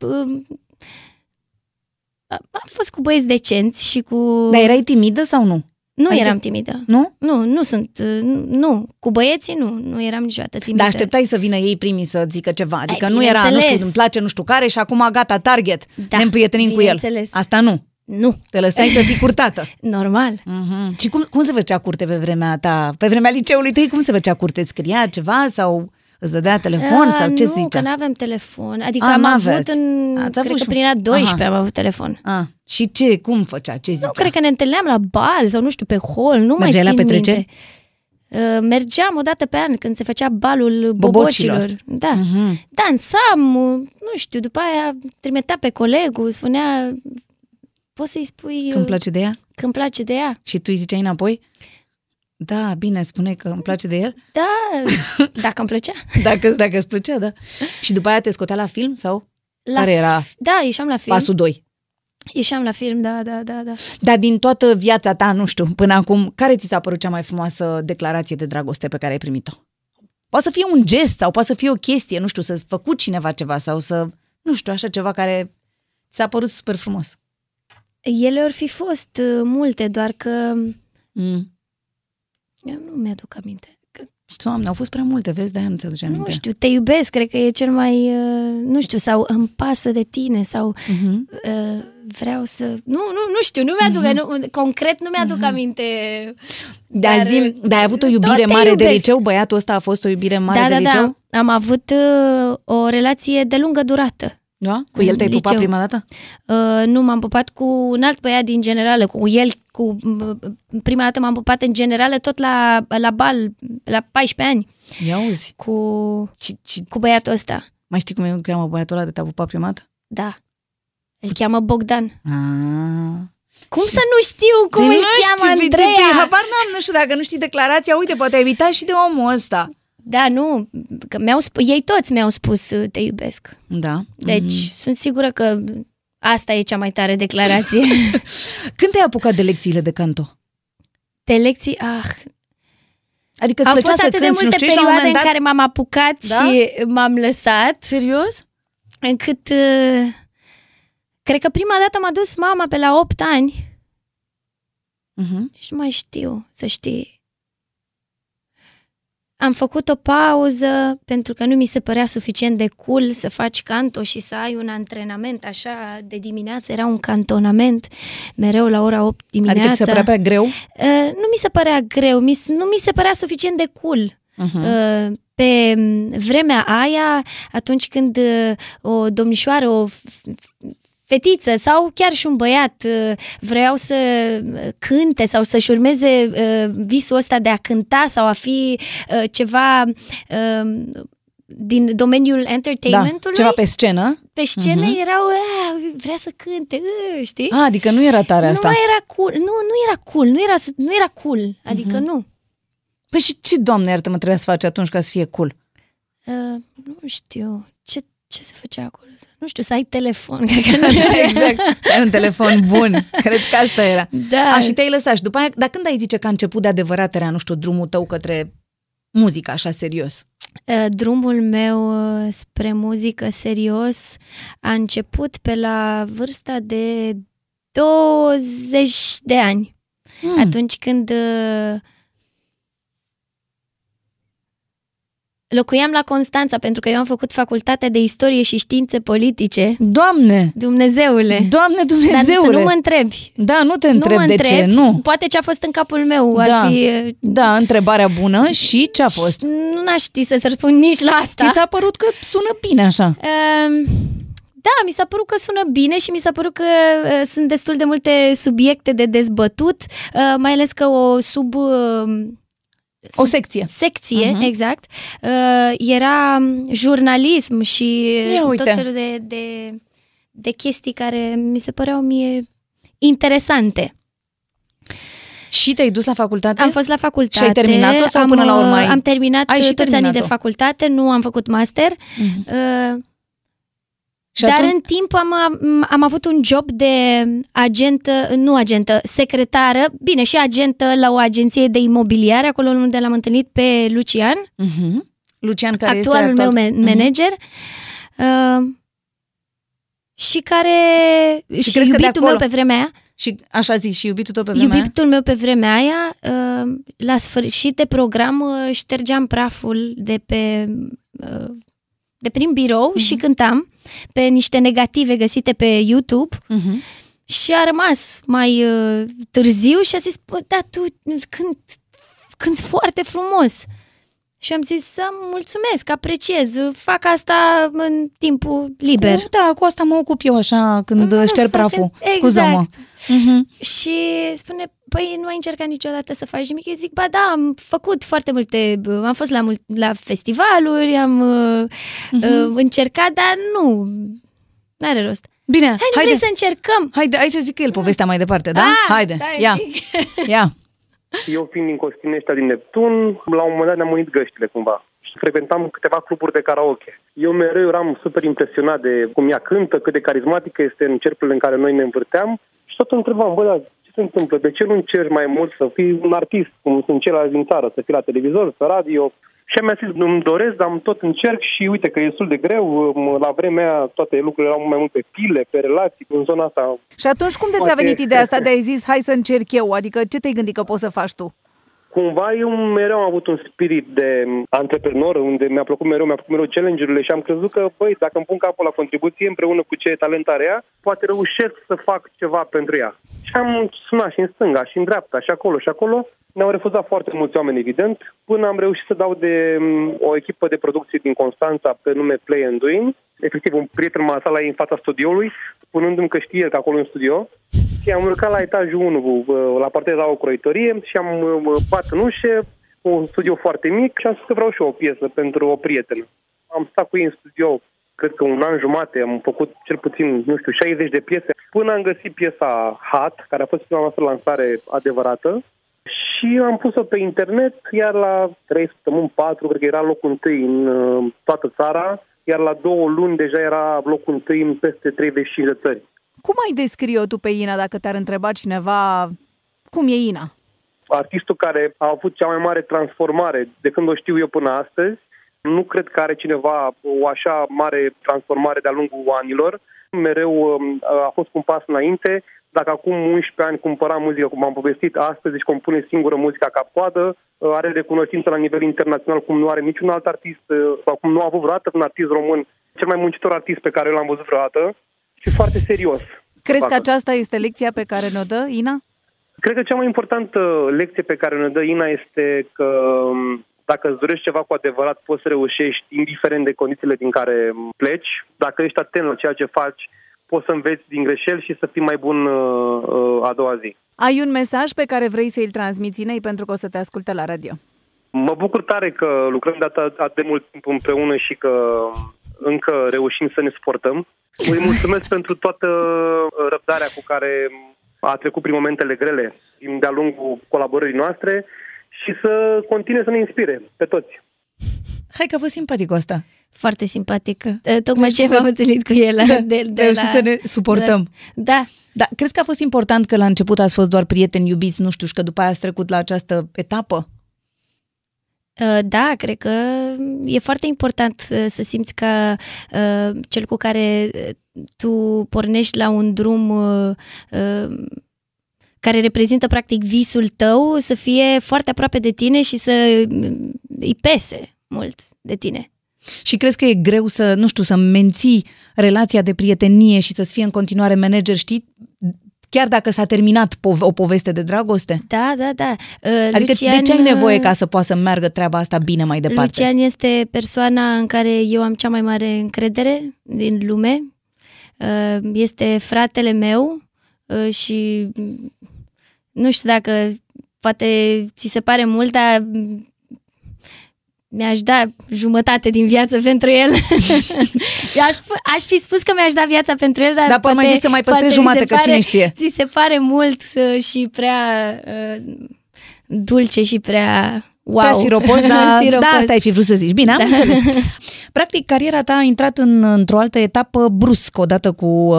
am fost cu băieți decenți și cu... Dar erai timidă sau nu? Nu eram timidă. Nu? Nu, cu băieții nu eram niciodată timidă. Dar așteptai să vină ei primii să zică ceva, adică nu era, nu știu, îmi place nu știu care și acum gata, target, ne împrietenim cu el. Asta nu. Nu. Te lăsai să fii curtată. Normal. Și cum se făcea curte pe vremea ta, pe vremea liceului tăi, cum se făcea curte? Îți scria ceva sau... Îți dădea telefon sau ce zicea? Nu, că n-aveam telefon. Adică am avut cred că prin a 12 am avut telefon. Și ce? Cum făcea? Ce zicea? Nu, cred că ne întâlneam la bal sau nu știu, pe hol. Nu mai țin minte. Mergeam o dată pe an când se făcea balul bobocilor. Da. Dansam, nu știu, după aia trimitea pe colegul, spunea, poți să-i spui... Când place de ea? Când place de ea. Și tu îi ziceai înapoi? Da, bine, spune că îmi place de el. Da, dacă îmi plăcea. Dacă îți plăcea, da. Și după aia te scotea la film sau? Da, ieșeam la film. Pasul 2. Ieșeam la film, da. Dar din toată viața ta, nu știu, până acum, care ți s-a părut cea mai frumoasă declarație de dragoste pe care ai primit-o? Poate să fie un gest sau poate să fie o chestie, nu știu, să-ți făcut cineva ceva sau să, nu știu, așa ceva care ți s-a părut super frumos. Ele or fi fost multe, doar că... Eu nu mi-aduc aminte. Doamne, au fost prea multe, vezi, de-aia nu ți-aduce aminte. Nu știu, te iubesc, cred că e cel mai, nu știu, sau îmi pasă de tine, sau vreau să... Nu știu, nu mi-aduc, concret nu mi-aduc aminte. Dar ai avut o iubire mare de liceu? Băiatul ăsta a fost o iubire mare de liceu? Da, am avut o relație de lungă durată. Da? Cu el te-ai pupat prima dată? Nu, m-am pupat cu un alt băiat din generală, cu el, prima dată m-am pupat în generală tot la bal, la 14 ani. Ia auzi. Cu băiatul ăsta. Mai știi cum îl cheamă băiatul ăla de te-a pupat prima dată? Da. Îl cheamă Bogdan. Cum să nu știu cum îi cheamă Andreea? Habar n-am, nu știu, dacă nu știi declarația, uite, poate ai uitat și de omul ăsta. Da, nu, că ei toți mi-au spus te iubesc. Da. Deci sunt sigură că asta e cea mai tare declarație. Când te-ai apucat de lecțiile de canto? De lecții? Adică au fost atât de multe perioade în care m-am apucat și m-am lăsat. Serios? Încât... cred că prima dată m-a dus mama pe la 8 ani. Și nu mai știu, să știi. Am făcut o pauză pentru că nu mi se părea suficient de cool să faci canto și să ai un antrenament așa de dimineață. Era un cantonament mereu la ora 8 dimineața. Adică ți se părea prea greu? Nu mi se părea greu, nu mi se părea suficient de cool. Pe vremea aia, atunci când o domnișoară, o fetiță sau chiar și un băiat vreau să cânte sau să-și urmeze visul ăsta de a cânta sau a fi ceva din domeniul entertainmentului, ceva pe scenă. Pe scenă erau, vrea să cânte, știi? Adică nu era tare asta. Nu era cool, nu era cool, adică nu. Păi și ce, Doamne iartă-mă, trebuia să faci atunci ca să fie cool? Nu știu. Ce se făcea acolo? Nu știu, să ai telefon. Cred că exact, să ai un telefon bun. Cred că asta era. Da. Și te-ai lăsat. Și după aia, dar când ai zice că a început de adevărat, era, nu știu, drumul tău către muzică, așa, serios? Drumul meu spre muzică, serios, a început pe la vârsta de 20 de ani. Atunci când... locuiam la Constanța, pentru că eu am făcut facultatea de istorie și științe politice. Doamne! Dumnezeule! Doamne Dumnezeule! Dar să nu mă întrebi. Da, nu te întreb de ce, nu. Poate ce a fost în capul meu ar fi... Da, întrebarea bună și ce a fost? Nu n-aș ști să răspund nici la asta. Ți s-a părut că sună bine așa? Da, mi s-a părut că sună bine și mi s-a părut că sunt destul de multe subiecte de dezbătut, mai ales că o secție, exact. Era jurnalism și tot felul de chestii care mi se păreau mie interesante. Și te-ai dus la facultate? Am fost la facultate. Și ai terminat-o sau până la urmă? Am terminat toți anii de facultate, nu am făcut master. Dar în timp am avut un job de secretară, bine, și agentă la o agenție de imobiliare, acolo unde l-am întâlnit pe Lucian. Lucian, care este actualul meu manager. Și care... Și iubitul meu pe vremea aia. Și așa zici, și iubitul tău pe vremea aia? Iubitul meu pe vremea aia, la sfârșit de program, ștergeam praful de prin birou și cântam pe niște negative găsite pe YouTube și a rămas mai târziu și a zis, da, tu cânti foarte frumos. Și am zis să mulțumesc, apreciez, fac asta în timpul liber. Da, cu asta mă ocup eu așa când șterg praful, scuză-mă. Și spune, păi nu ai încercat niciodată să faci nimic? Eu zic, ba da, am făcut foarte multe, am fost la festivaluri, am încercat, dar nu, n-are rost. Bine, haide să încercăm. Hai să zic el povestea mai departe, da? Haide, ia. Eu fiind din Costinești, din Neptun, la un moment dat ne-am unit găștile cumva și frecventam câteva cluburi de karaoke. Eu mereu eram super impresionat de cum ea cântă, cât de carismatică este în cercurile în care noi ne învârteam și tot întrebam, bă, dar ce se întâmplă? De ce nu încerci mai mult să fii un artist, cum sunt ceilalți din țară, să fii la televizor, la radio? Și mi-a zis, nu-mi doresc, dar tot încerc și uite că e destul de greu. La vremea toate lucrurile erau mai mult pe pile, pe relații, în zona asta. Și atunci cum ți-a venit ideea asta de a-i zis, hai să încerc eu? Adică ce te-ai gândit că poți să faci tu? Cumva eu mereu am avut un spirit de antreprenor, unde mi-a plăcut mereu challenge-urile și am crezut că, băi, dacă îmi pun capul la contribuție împreună cu ce talent are ea, poate reușesc să fac ceva pentru ea. Și am sunat și în stânga, și în dreapta, și acolo, și acolo. Ne-au refuzat foarte mulți oameni, evident, până am reușit să dau de o echipă de producție din Constanța pe nume Play and Doing. Efectiv, un prieten m-a stat la ei în fața studioului, spunându-mi că știe el că acolo e un studio. Și am urcat la etajul 1, la partea la o croitorie și am bat în ușă, un studio foarte mic și am spus că vreau și eu o piesă pentru o prietenă. Am stat cu ei în studio cred că un an jumate, am făcut cel puțin, 60 de piese, până am găsit piesa Hat, care a fost prima noastră lansare adevărată. Și am pus-o pe internet, iar la 3 săptămâni, 4, cred că era locul întâi în toată țara, iar la 2 luni deja era locul întâi în peste 35 de țări. Cum ai descrie-o tu pe Inna, dacă te-ar întreba cineva cum e Inna? Artistul care a avut cea mai mare transformare de când o știu eu până astăzi. Nu cred că are cineva o așa mare transformare de-a lungul anilor. Mereu a fost cu un pas înainte. Dacă acum 11 ani cumpăra muzică, cum am povestit, astăzi își compune singură muzica cap-coadă, are recunoștință la nivel internațional cum nu are niciun alt artist, sau cum nu a avut vreodată un artist român, cel mai muncitor artist pe care l-am văzut vreodată și foarte serios. Crezi că aceasta este lecția pe care ne-o dă Inna? Cred că cea mai importantă lecție pe care ne-o dă Inna este că dacă îți dorești ceva cu adevărat, poți să reușești, indiferent de condițiile din care pleci. Dacă ești atent la ceea ce faci, poți să înveți din greșeli și să fii mai bun a doua zi. Ai un mesaj pe care vrei să-l transmiți Innei pentru că o să te asculte la radio? Mă bucur tare că lucrăm de atât de mult timp împreună și că încă reușim să ne suportăm. Îi mulțumesc pentru toată răbdarea cu care a trecut prin momentele grele de-a lungul colaborării noastre și să continue să ne inspire pe toți. Hai că vă simpatic ăsta. Foarte simpatică. Tocmai ce v-am întâlnit cu el. Da, și să ne suportăm. Da. Da. Crezi că a fost important că la început ați fost doar prieteni iubiți, nu știu, și că după aia ați trecut la această etapă? Da, cred că e foarte important să simți că cel cu care tu pornești la un drum care reprezintă practic visul tău să fie foarte aproape de tine și să îi pese mult de tine. Și crezi că e greu să, nu știu, să menții relația de prietenie și să-ți fie în continuare manager, știi? Chiar dacă s-a terminat o poveste de dragoste? Da, da, da. Adică Lucian, de ce ai nevoie ca să poată să meargă treaba asta bine mai departe? Lucian este persoana în care eu am cea mai mare încredere din lume. Este fratele meu și nu știu dacă poate ți se pare mult, dar mi-aș da jumătate din viață pentru el. Aș fi spus că mi-aș da viața pentru el, dar poate mai zis să mai păstrezi jumătate, că cine știe. Ți se pare mult și prea dulce și prea wow. Prea siropos, dar da, asta ai fi vrut să zici. Bine, am înțeles. Practic, cariera ta a intrat într-o altă etapă brusc, odată cu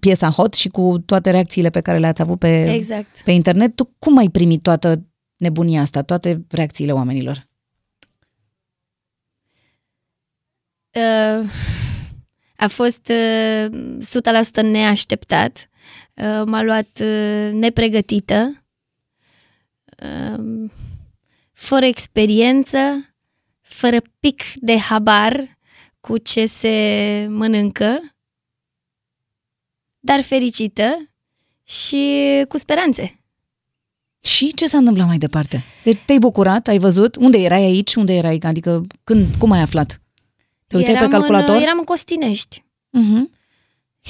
piesa Hot și cu toate reacțiile pe care le-ați avut pe internet. Tu cum ai primit toată nebunia asta, toate reacțiile oamenilor? A fost 100% neașteptat. M-a luat nepregătită, fără experiență, fără pic de habar cu ce se mănâncă, dar fericită și cu speranțe. Și ce s-a întâmplat mai departe? Deci te-ai bucurat, ai văzut? Unde erai aici? Unde erai? Adică cum ai aflat? Eram pe calculator? Eram în Costinești.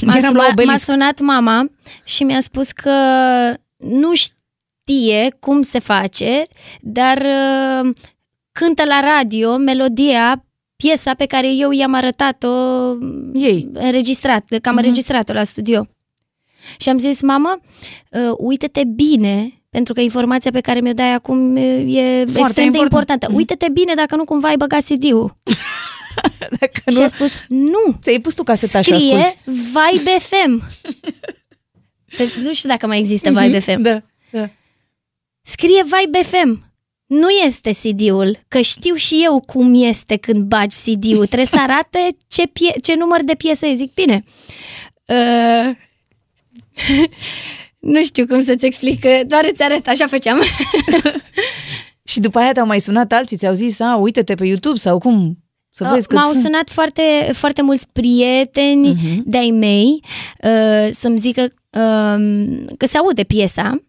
M-a sunat mama și mi-a spus că nu știe cum se face, dar cântă la radio melodia, piesa pe care eu i-am arătat-o înregistrat-o la studio. Și am zis, mamă, uită-te bine, pentru că informația pe care mi-o dai acum e foarte extrem de importantă. Uită-te bine dacă nu cumva ai băgat CD-ul. Dacă și a spus, nu, ți-ai pus tu caseta și asculti. VibeFM. Nu știu dacă mai există VibeFM. Da, da. Scrie VibeFM. Nu este CD-ul, că știu și eu cum este când bagi CD-ul. Trebuie să arate ce număr de piesă e. Zic, bine. Nu știu cum să-ți explic, doar îți arăt, așa făceam. Și după aia te-au mai sunat alții, ți-au zis, uite-te pe YouTube sau cum? M-au sunat foarte, foarte mulți prieteni de-ai mei să-mi zică că se aude piesa,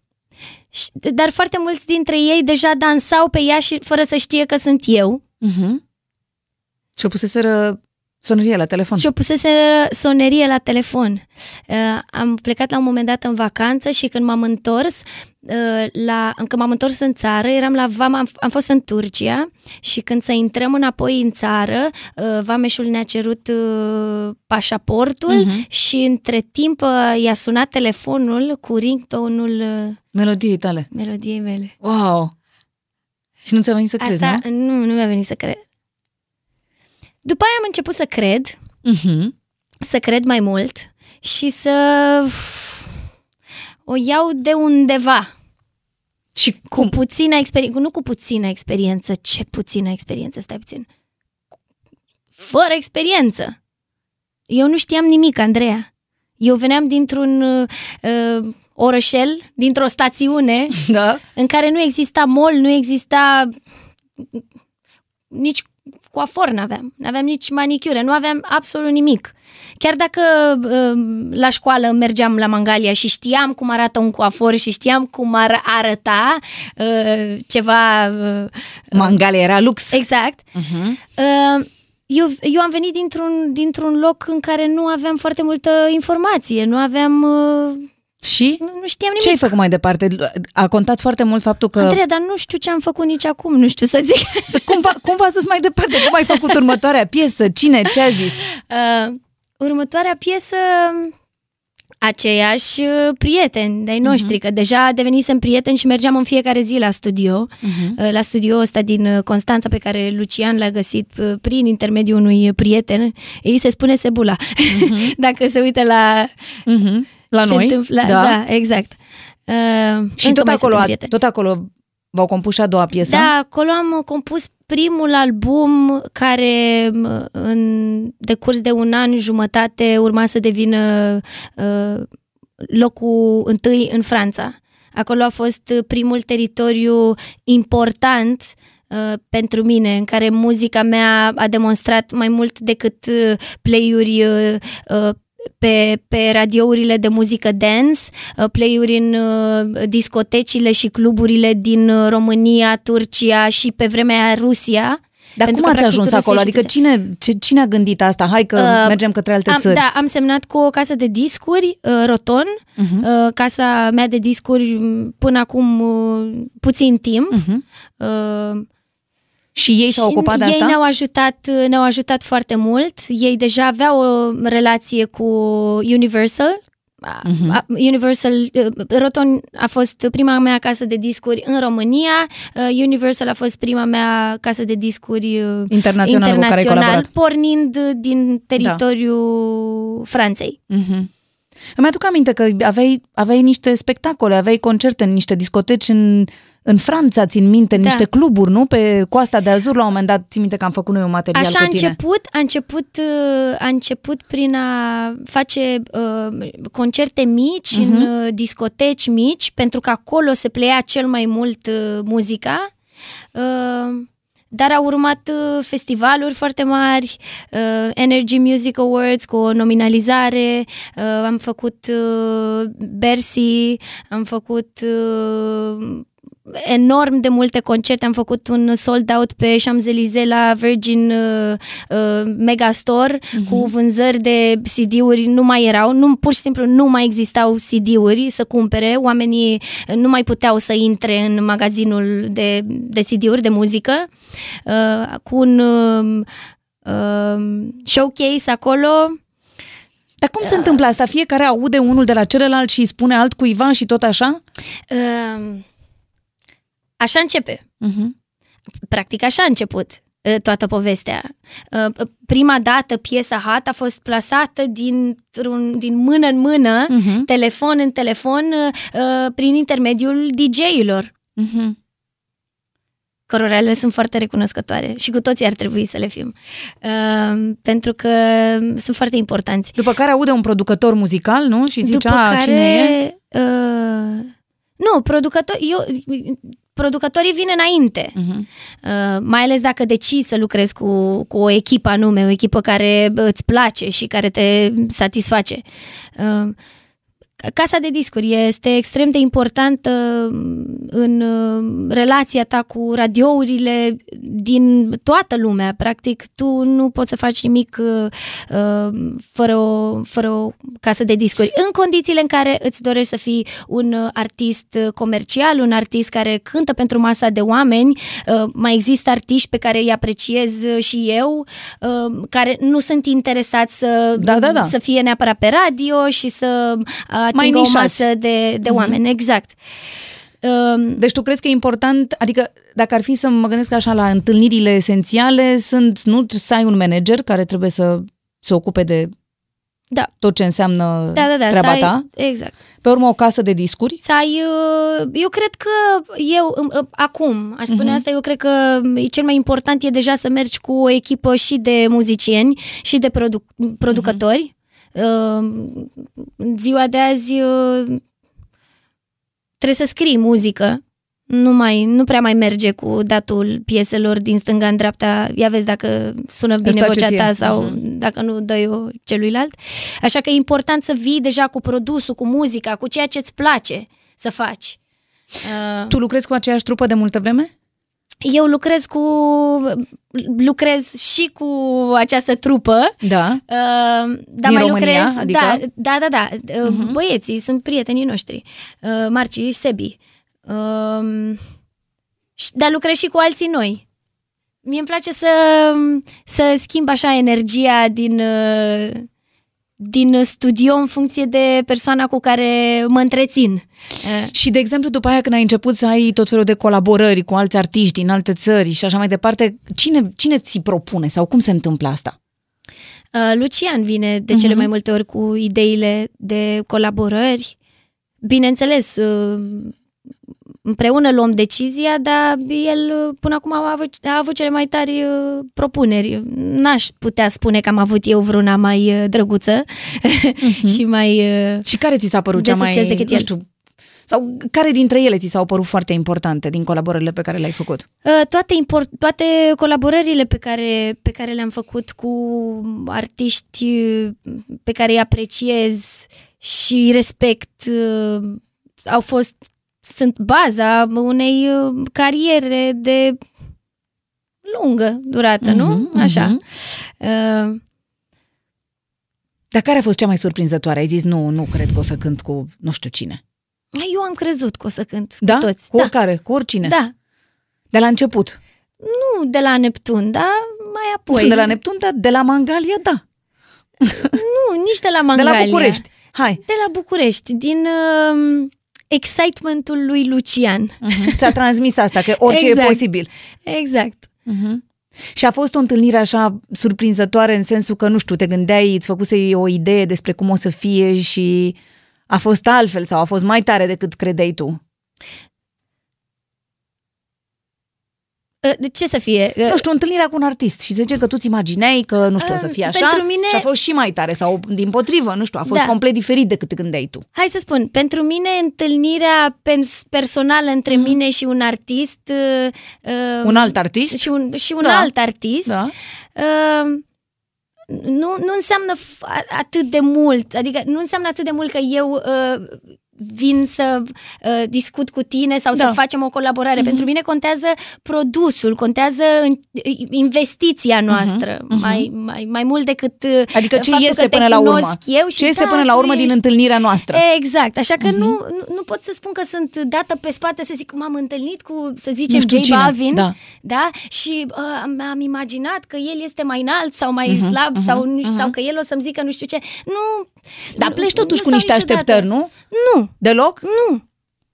dar foarte mulți dintre ei deja dansau pe ea și fără să știe că sunt eu. Și o puseseră Sonerie la telefon. Și eu pusese sonerie la telefon. Am plecat la un moment dat în vacanță și când m-am întors, în țară, eram la vama, am fost în Turcia și când să intrăm înapoi în țară, vameșul ne-a cerut pașaportul și între timp i-a sunat telefonul cu ringtone-ul melodiei tale. Melodiei mele. Wow! Și nu ți-a venit să crezi, nu? Asta nu mi-a venit să cred. După aia am început să cred, să cred mai mult și să o iau de undeva. Și cum? Cu puțină experiență, nu cu puțină experiență, ce puțină experiență, stai puțin. Fără experiență. Eu nu știam nimic, Andreea. Eu veneam dintr-un orășel, dintr-o stațiune, da, în care nu exista mall, nu exista nici coafor, n-aveam nici manicură, nu aveam absolut nimic. Chiar dacă la școală mergeam la Mangalia și știam cum arată un coafor și știam cum ar arăta ceva... Mangalia era lux. Exact. Eu am venit dintr-un loc în care nu aveam foarte multă informație, nu aveam... Și? Nu știam nimic. Ce ai făcut mai departe? A contat foarte mult faptul că... Andreea, dar nu știu ce am făcut nici acum, nu știu să zic. Cum v-a dus mai departe? Cum ai făcut următoarea piesă? Cine? Ce a zis? Următoarea piesă... Aceiași prieteni de-ai noștri, că deja devenisem prieteni și mergeam în fiecare zi la studio, la studio ăsta din Constanța pe care Lucian l-a găsit prin intermediul unui prieten. Ei se spune Sebula, dacă se uită la... La ce noi, întâmplă? Da. Da, exact. Și tot acolo v-au compus și a doua piesă? Da, acolo am compus primul album care în decurs de 1 an jumătate urma să devină locul 1 în Franța. Acolo a fost primul teritoriu important pentru mine, în care muzica mea a demonstrat mai mult decât play-uri pe radiourile de muzică dance, play-uri în discotecile și cluburile din România, Turcia și pe vremea aia Rusia. Dar cum ați ajuns acolo? Adică cine a gândit asta? Hai că mergem către alte țări. Da, am semnat cu o casă de discuri, Roton, casa mea de discuri până acum puțin timp. Și ei s-au ocupat de asta? Ei ne-au ajutat foarte mult. Ei deja aveau o relație cu Universal. Roton a fost prima mea casă de discuri în România. Universal a fost prima mea casă de discuri internațional cu care ai colaborat, pornind din teritoriul Franței. Îmi aduc aminte că aveai niște spectacole, aveai concerte în niște discoteci în Franța, țin minte, în niște cluburi, nu? Pe Coasta de Azur, la un moment dat, țin minte că am făcut noi un material așa cu tine. A început prin a face concerte mici, în discoteci mici, pentru că acolo se pleia cel mai mult muzica. Dar au urmat festivaluri foarte mari, Energy Music Awards cu o nominalizare, am făcut Bercy, am făcut enorm de multe concerte, am făcut un sold-out pe Champs-Élysées la Virgin Megastore cu vânzări de CD-uri, nu mai erau, pur și simplu nu mai existau CD-uri să cumpere, oamenii nu mai puteau să intre în magazinul de CD-uri, de muzică, cu un showcase acolo. Dar cum se întâmplă asta? Fiecare aude unul de la celălalt și îi spune altcuiva și tot așa? Așa începe. Practic așa a început toată povestea. Prima dată piesa Hat a fost plasată din mână în mână, telefon în telefon, prin intermediul DJ-ilor. Cărora le sunt foarte recunoscătoare și cu toții ar trebui să le fim. Pentru că sunt foarte importanți. După care aude un producător muzical, nu? Și zice, cine e? Nu, producătorii vin înainte, mai ales dacă decizi să lucrezi cu o echipă anume, o echipă care îți place și care te satisface. Casa de discuri este extrem de importantă în relația ta cu radiourile din toată lumea. Practic, tu nu poți să faci nimic fără o casă de discuri. În condițiile în care îți dorești să fii un artist comercial, un artist care cântă pentru masa de oameni, mai există artiști pe care îi apreciez și eu, care nu sunt interesați să fie neapărat pe radio și să atingă o masă de oameni. Exact. Deci tu crezi că e important, adică dacă ar fi să mă gândesc așa la întâlnirile esențiale, nu să ai un manager care trebuie să se ocupe de tot ce înseamnă treaba ta. Exact. Pe urmă o casă de discuri. Eu cred că acum, aș spune asta, eu cred că cel mai important e deja să mergi cu o echipă și de muzicieni și de producători. Ziua de azi trebuie să scrii muzică. Nu prea mai merge cu datul pieselor din stânga în dreapta. Ia vezi dacă sună bine vocea ta sau dacă nu dă-i o celuilalt. Așa că e important să vii deja cu produsul, cu muzica, cu ceea ce îți place să faci. Tu lucrezi cu aceeași trupă de multă vreme? Eu lucrez și cu această trupă. Dar mai România, lucrez. Adică? Băieții sunt prietenii noștri. Marci, Sebi. Dar lucrez și cu alții noi. Mie îmi place să schimb așa energia din studio în funcție de persoana cu care mă întrețin. Și, de exemplu, după aia când ai început să ai tot felul de colaborări cu alți artiști din alte țări și așa mai departe, cine ți propune sau cum se întâmplă asta? Lucian vine de cele mai multe ori cu ideile de colaborări. Bineînțeles, împreună luăm decizia, dar el până acum a avut cele mai tari propuneri. N-aș putea spune că am avut eu vreuna mai drăguță și mai... Și care ți s-a părut cea mai... decât el. Nu știu, sau care dintre ele ți s-au părut foarte importante din colaborările pe care le-ai făcut? Toate colaborările pe care le-am făcut cu artiști pe care îi apreciez și respect sunt baza unei cariere de lungă durată, nu? Așa. Dar care a fost cea mai surprinzătoare? Ai zis, nu cred că o să cânt cu nu știu cine. Eu am crezut că o să cânt cu toți. Cu oricare, cu oricine? De la început? Nu de la Neptun, dar mai apoi. Nu de la Neptun, dar de la Mangalia, Nu, nici de la Mangalia. De la București, De la București, din... excitement-ul lui Lucian. Ți-a transmis asta, că orice e posibil. Exact. Și a fost o întâlnire așa surprinzătoare în sensul că, nu știu, te gândeai, îți făcusei o idee despre cum o să fie și a fost altfel sau a fost mai tare decât credeai tu? De ce să fie? Nu știu, întâlnirea cu un artist și zice că tu-ți imagineai că, nu știu, o să fie așa și a fost și mai tare sau dimpotrivă, nu știu, a fost complet diferit decât te gândeai tu. Hai să spun, pentru mine întâlnirea personală între mine și un artist... un alt artist? Și un alt artist. Nu înseamnă atât de mult, adică nu înseamnă atât de mult că eu... vin să discut cu tine sau să facem o colaborare. Pentru mine contează produsul, contează investiția noastră mai mult decât adică ce iese până la urmă. Ce iese până la urmă din întâlnirea noastră. Exact, așa că nu pot să spun că sunt dată pe spate să zic m-am întâlnit cu, să zicem, Jay Balvin, și am imaginat că el este mai înalt sau mai slab sau că el o să-mi zică nu știu ce. Nu. Dar pleci totuși cu niște așteptări, nu? Nu. Deloc? Nu.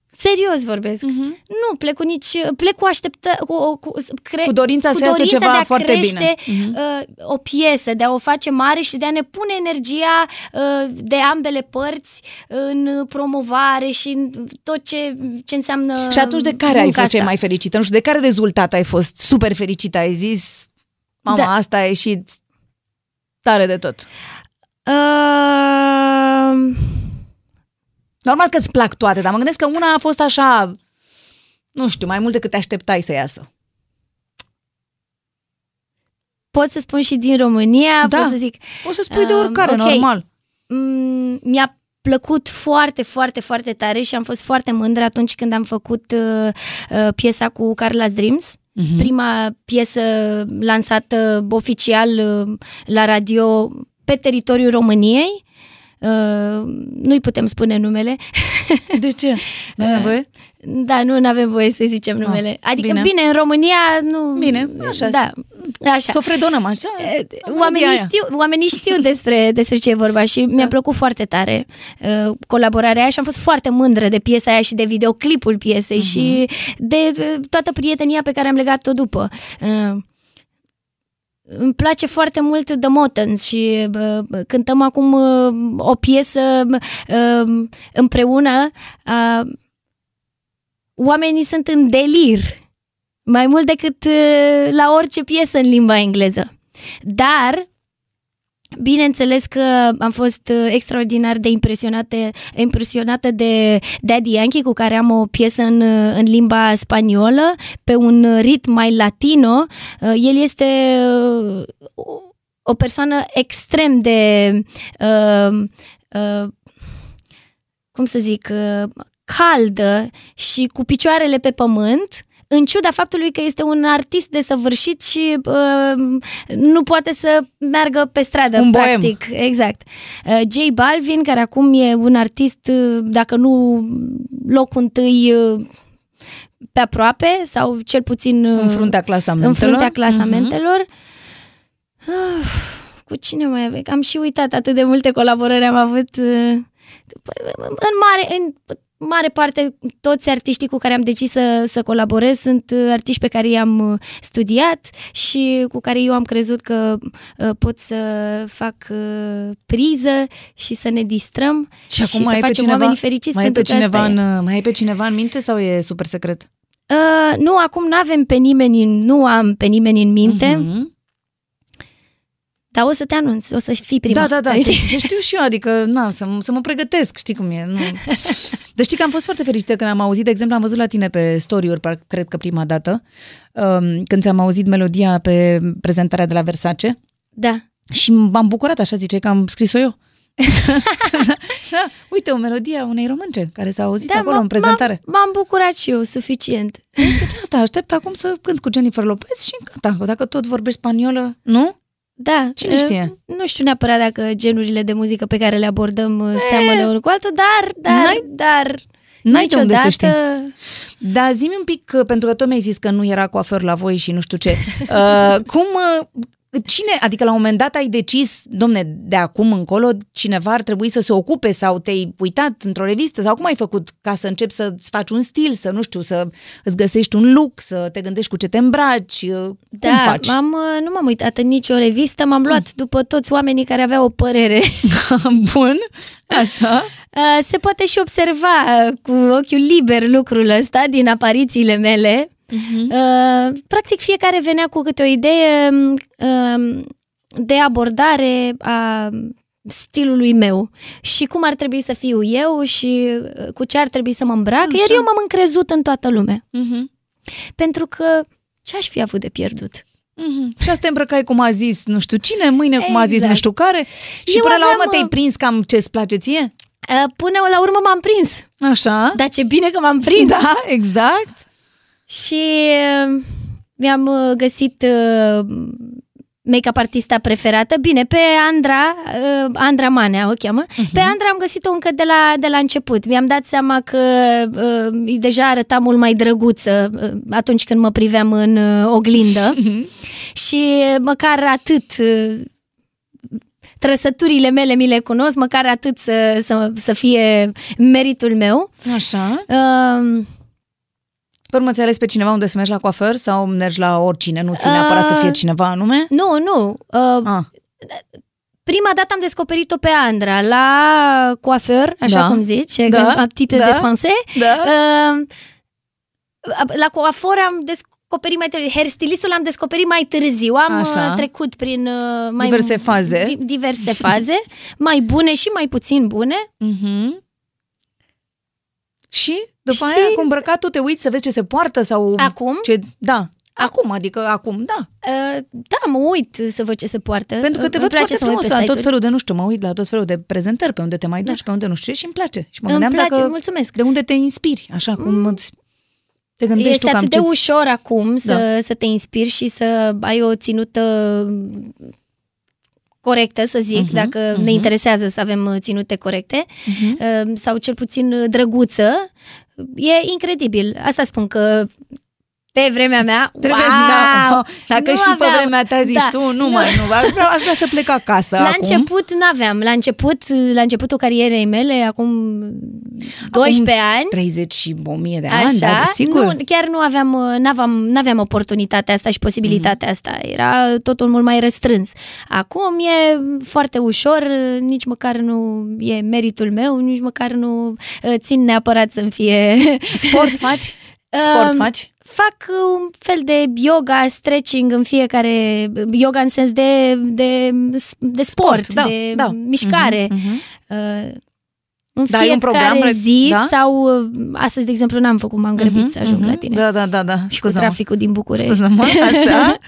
Serios vorbesc. Nu, plec cu așteptări, cu dorința să iasă ceva foarte bine. O piesă, de a o face mare și de a ne pune energia de ambele părți în promovare și în tot ce înseamnă. Și atunci de care ai fost cea mai fericită? Nu știu, de care rezultat ai fost super fericită? Ai zis, mama, asta a ieșit tare de tot. Normal că îți plac toate, dar mă gândesc că una a fost așa, nu știu, mai mult decât te așteptai să iasă. Pot să spun și din România, pot să zic... Poți să spui de oricare, normal. Mi-a plăcut foarte, foarte, foarte tare și am fost foarte mândră atunci când am făcut piesa cu Carla's Dreams. Uh-huh. Prima piesă lansată oficial la radio pe teritoriul României. Nu-i putem spune numele. De ce? Nu avem voie? Da, nu avem voie să zicem numele. Adică, bine, în România nu... Bine, așa. Da, așa. S-o fredonăm așa. Oamenii știu despre ce e vorba și mi-a plăcut foarte tare colaborarea aia și am fost foarte mândră de piesa aia și de videoclipul piesei și de toată prietenia pe care am legat-o după. Îmi place foarte mult The Motans și cântăm acum o piesă împreună. Oamenii sunt în delir, mai mult decât la orice piesă în limba engleză. Dar, bineînțeles că am fost extraordinar de impresionată de Daddy Yankee, cu care am o piesă în limba spaniolă, pe un ritm mai latino. El este o persoană extrem de, cum să zic, caldă și cu picioarele pe pământ, în ciuda faptului că este un artist desăvârșit și nu poate să meargă pe stradă, un practic. Boem. Exact. Jay Balvin, care acum e un artist, dacă nu locul întâi, pe aproape, sau cel puțin în fruntea clasamentelor. Cu cine mai avem? Am și uitat, atât de multe colaborări am avut. În mare parte, toți artiștii cu care am decis să colaborez sunt artiști pe care i-am studiat și cu care eu am crezut că pot să fac priză și să ne distrăm și acum să facem oamenii fericiți. Mai ai pe cineva în minte sau e super secret? Nu, acum nu am pe nimeni în minte. Uh-huh. Dar o să te anunț, o să fii prima. Da, să știu și eu, adică să mă pregătesc, știi cum e. Nu. Deci știi că am fost foarte fericită când am auzit, de exemplu, am văzut la tine pe story-uri, cred că prima dată, când ți-am auzit melodia pe prezentarea de la Versace. Da. Și m-am bucurat, așa ziceai, că am scris-o eu. Da, uite, o melodie a unei românce care s-a auzit acolo în prezentare. M-am bucurat și eu, suficient. Deci asta, aștept acum să cânți cu Jennifer Lopez și gata, dacă tot vorbești spaniolă, nu? Da, cine știe? Nu știu neapărat dacă genurile de muzică pe care le abordăm seamănă unul cu altul, dar n-ai niciodată... unde să știi. Dar zi-mi un pic, pentru că tot mi-ai zis că nu era coafor la voi și nu știu ce. Cine, adică la un moment dat ai decis, domne, de acum încolo cineva ar trebui să se ocupe, sau te-ai uitat într-o revistă, sau cum ai făcut ca să începi să-ți faci un stil, să nu știu, să îți găsești un look, să te gândești cu ce te îmbraci, cum faci? Nu m-am uitat în nicio revistă, m-am luat după toți oamenii care aveau o părere. Bun, așa. Se poate și observa cu ochiul liber lucrul ăsta din aparițiile mele. Practic fiecare venea cu câte o idee de abordare a stilului meu și cum ar trebui să fiu eu și cu ce ar trebui să mă îmbrac, așa. Iar eu m-am încrezut în toată lumea, pentru că ce aș fi avut de pierdut? Și asta te îmbrăcai cum a zis nu știu cine, mâine exact. Cum a zis nu știu care și eu până la urmă te-ai prins cam ce-ți place ție? Până la urmă m-am prins. Așa. Dar ce bine că m-am prins. Da, exact. Și mi-am găsit make-up artista preferată, bine, pe Andra Manea o cheamă. Pe Andra am găsit-o încă de la început. Mi-am dat seama că deja arăta mult mai drăguță atunci când mă priveam în oglindă. Și măcar atât... trăsăturile mele mi le cunosc, măcar atât să fie meritul meu. Așa. Pe urmă, ți-ai ales pe cineva unde să mergi la coafer sau mergi la oricine? Nu ține neapărat să fie cineva anume? Nu. Prima dată am descoperit-o pe Andra la coafer, așa cum zici, de français. Da. La coafor am descoperit mai târziu, hairstylistul l-am descoperit mai târziu, am trecut prin diverse faze, mai bune și mai puțin bune. Și după aia, cu îmbrăcatul, te uiți să vezi ce se poartă sau... Acum? Ce... Da. Acum, adică acum, da. Da, mă uit să văd ce se poartă. Pentru că te văd foarte frumos la tot felul de, nu știu, mă uit la tot felul de prezentări pe unde te mai duci, da, pe unde nu știu ce, și îmi place. Și mă gândeam dacă, mulțumesc, de unde te inspiri, așa cum îți... Te gândești este tu atât de ușor acum să te inspiri și să ai o ținută corectă, să zic, dacă ne interesează să avem ținute corecte, sau cel puțin drăguță. E incredibil. Asta spun că pe vremea mea, dacă și pe vremea ta zici tu, aș vrea să plec acasă. La început n-aveam, la începutul carierei mele, acum 12 ani. 30 și 1000 de ani, da, sigur. Nu, chiar nu aveam, n-aveam oportunitatea asta și posibilitatea asta. Era totul mult mai restrâns. Acum e foarte ușor, nici măcar nu e meritul meu, nici măcar nu țin neapărat să-mi fie... Sport faci? Sport faci? Fac un fel de yoga, stretching în fiecare... Yoga în sens de sport, de mișcare. În fiecare zi sau... Astăzi, de exemplu, n-am făcut, m-am grăbit să ajung la tine. Da. Și cu traficul din București. Scuză-mă, așa.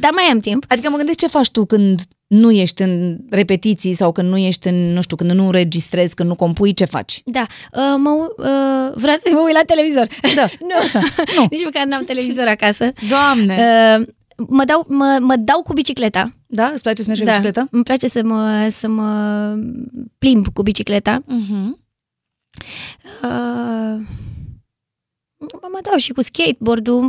Dar mai am timp. Adică mă gândesc ce faci tu când nu ești în repetiții sau când nu ești în, nu știu, când nu înregistrezi, când nu compui, ce faci? Da, vreau să mă uit la televizor. Da, nu. Nici măcar n-am televizor acasă. Doamne! Mă dau cu bicicleta. Da? Îți place să mergi cu bicicleta? Îmi place să mă plimb cu bicicleta. Mă dau și cu skateboard-ul.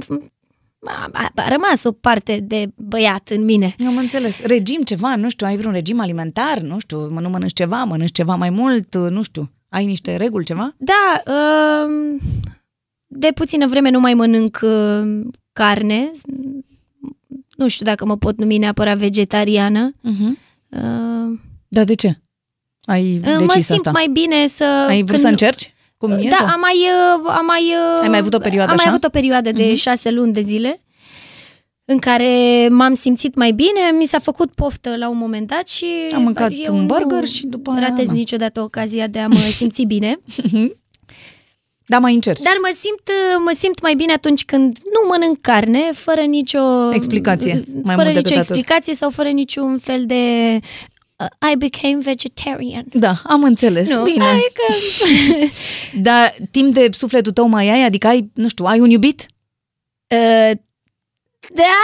A rămas o parte de băiat în mine. Am înțeles. Regim ceva, nu știu, ai vreun regim alimentar, nu știu, nu mănânci ceva mai mult, nu știu, ai niște reguli, ceva? Da, de puțină vreme nu mai mănânc carne, nu știu dacă mă pot numi neapărat vegetariană. Dar de ce? Ai decis asta? Mă simt mai bine să... Ai vrut să încerci? Cum e, da, am mai avut o perioadă de 6 luni de zile în care m-am simțit mai bine, mi s-a făcut poftă la un moment dat și am mâncat un burger și după aia ratez niciodată ocazia de a mă simți bine. Dar mai încerci. Dar mă simt mai bine atunci când nu mănânc carne, fără nicio explicație, sau fără niciun fel de I became vegetarian. Da, am înțeles. Nu, bine. Adică... Dar timp de sufletul tău mai ai? Adică ai, nu știu, ai un iubit? Da!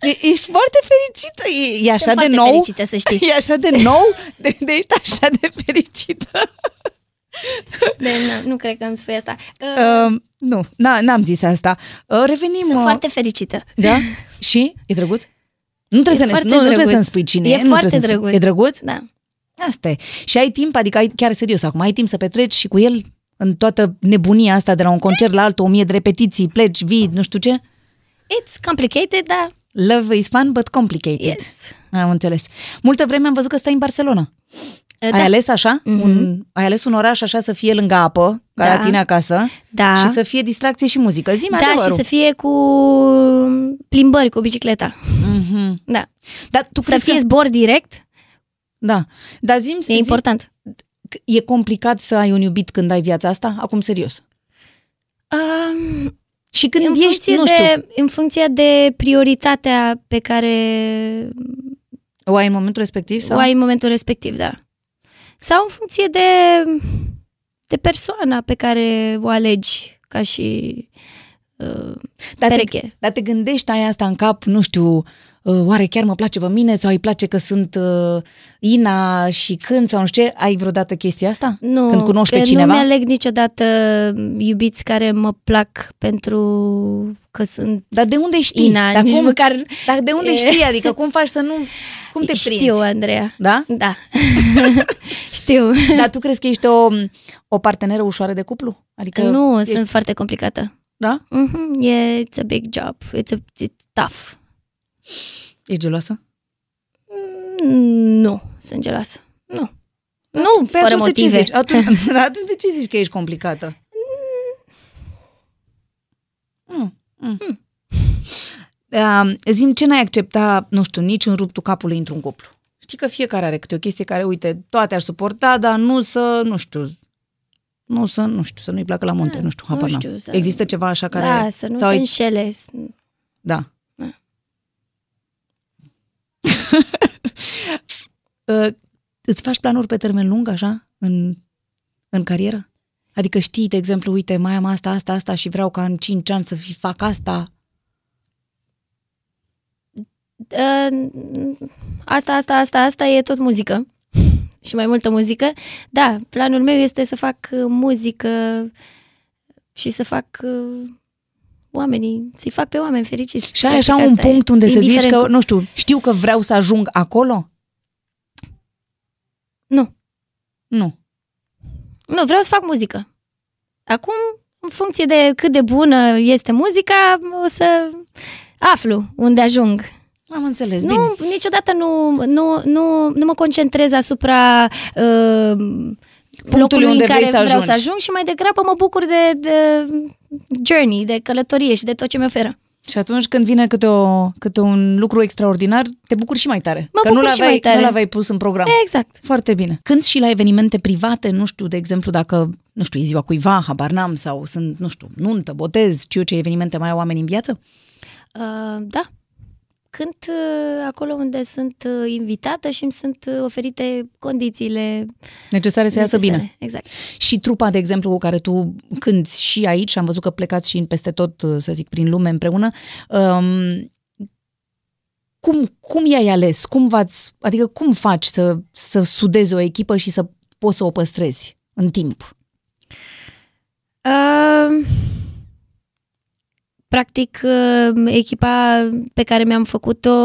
Ești foarte fericită. E așa de nou. Fericită, să știi. E așa de nou, de ești așa de fericită. Nu cred că îmi spui asta. Nu, n-am zis asta. Revenim. Sunt foarte fericită. Da? Și? E drăguț? Nu trebuie să-mi spui cine e. E foarte drăguț. E drăguț? Da. Asta e. Și ai timp, adică chiar serios, acum ai timp să petreci și cu el în toată nebunia asta de la un concert la altul, 1000 de repetiții, pleci, vii, nu știu ce? It's complicated, da. Love is fun, but complicated. Yes. Am înțeles. Multă vreme am văzut că stai în Barcelona. Ai ales așa? Ai ales un oraș așa să fie lângă apă, ca la tine acasă, și să fie distracție și muzică. Zi-mi adevărul. Și să fie cu plimbări cu bicicleta. Da. Dar tu crezi să fie zbor direct? Da. Dar zi-mi, important. E complicat să ai un iubit când ai viața asta? Acum, serios. Și când ești, nu știu... În funcție de prioritatea pe care... O ai în momentul respectiv? Sau? O ai în momentul respectiv, da. Sau în funcție de persoana pe care o alegi ca și pereche. Dar te gândești, ai asta în cap, nu știu, oare chiar mă place pe mine sau îi place că sunt Inna și când sau nu știu ce? Ai vreodată chestia asta? Nu, când cunoști pe cineva? Nu mi-aleg niciodată iubiți care mă plac pentru că sunt Inna. Dar de unde știi? Dar de unde știi? Adică cum faci să nu... Cum te prinzi? Știu, Andreea. Da? Da. Știu. Dar tu crezi că ești o parteneră ușoară de cuplu? Adică nu, sunt foarte complicată. Da? It's a big job. It's tough. Ești geloasă? Nu, sunt geloasă. Nu. Nu, fără motive. Atunci de ce zici că ești complicată? Zi-mi, ce n-ai accepta, nu știu, nici în ruptul capului într-un cuplu? Știi că fiecare are câte o chestie care, uite, toate ar suporta, dar nu știu... nu, să, nu știu, să nu-i placă la munte, nu știu, habar n-am. Există ceva așa care... Da, să nu te înșele. Da. Îți faci planuri pe termen lung, așa, în carieră? Adică știi, de exemplu, uite, mai am asta, asta, asta și vreau ca în 5 ani să fac asta. Asta e tot muzică. Și mai multă muzică. Da, planul meu este să fac muzică și să fac oamenii, să-i fac pe oameni fericiți. Și ai așa un punct unde să zici că, nu știu, știu că vreau să ajung acolo? Nu. Nu. Nu, vreau să fac muzică. Acum, în funcție de cât de bună este muzica, o să aflu unde ajung. Am înțeles, bine. Nu, niciodată nu mă concentrez asupra locului unde în care vreau să ajung și mai degrabă mă bucur de journey, de călătorie și de tot ce mi oferă. Și atunci când vine câte un lucru extraordinar, te bucuri și mai tare. Mă bucur și mai tare. Nu l-aveai pus în program. Exact. Foarte bine. Cânti și la evenimente private, nu știu, de exemplu, dacă, nu știu, e ziua cuiva, habar n-am, sau sunt, nu știu, nuntă, botez, știu ce evenimente mai au oameni în viață? Da. Cânt acolo unde sunt invitată și îmi sunt oferite condițiile necesare să iasă bine. Exact. Și trupa, de exemplu, cu care tu cânti și aici, am văzut că plecați și peste tot, să zic, prin lume împreună, cum i-ai ales? Adică cum faci să sudezi o echipă și să poți să o păstrezi în timp? Practic, echipa pe care mi-am făcut-o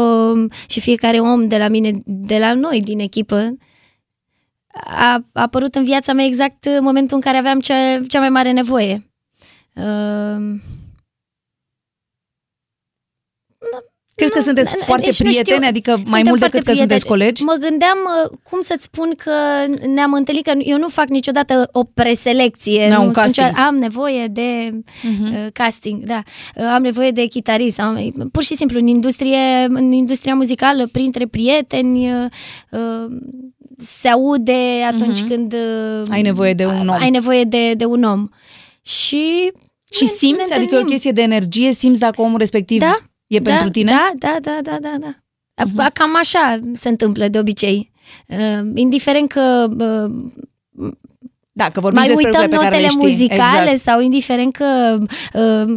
și fiecare om de la mine, de la noi din echipă, a apărut în viața mea exact în momentul în care aveam cea mai mare nevoie. Cred că sunteți foarte prieteni, adică mai mult decât că sunteți colegi. Mă gândeam cum să-ți spun că ne-am întâlnit, că eu nu fac niciodată o preselecție. Am nevoie de casting, da. Am nevoie de chitarist. Pur și simplu, în industria muzicală, printre prieteni, se aude atunci când ai nevoie de un om. Și simți, adică o chestie de energie, simți dacă omul respectiv... Da? E pentru tine? Da. Cam așa se întâmplă de obicei. Indiferent că mai uităm notele muzicale, exact. Sau indiferent că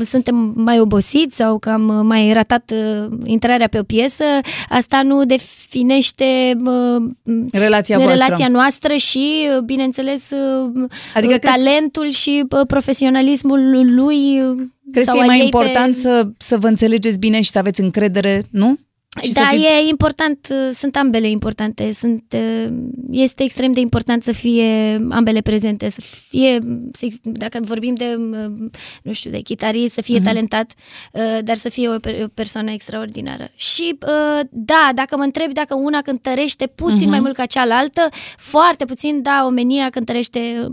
suntem mai obosiți sau că am mai ratat intrarea pe o piesă, asta nu definește relația noastră și, bineînțeles, adică talentul și profesionalismul lui. Crezi că e mai important să vă înțelegeți bine și să aveți încredere, nu? Și da, e important, sunt ambele importante. Este extrem de important să fie ambele prezente. Dacă vorbim de, nu știu, de chitarist, să fie talentat, dar să fie o persoană extraordinară. Și da, dacă mă întrebi dacă una cântărește puțin mai mult ca cealaltă, foarte puțin, da, omenia cântărește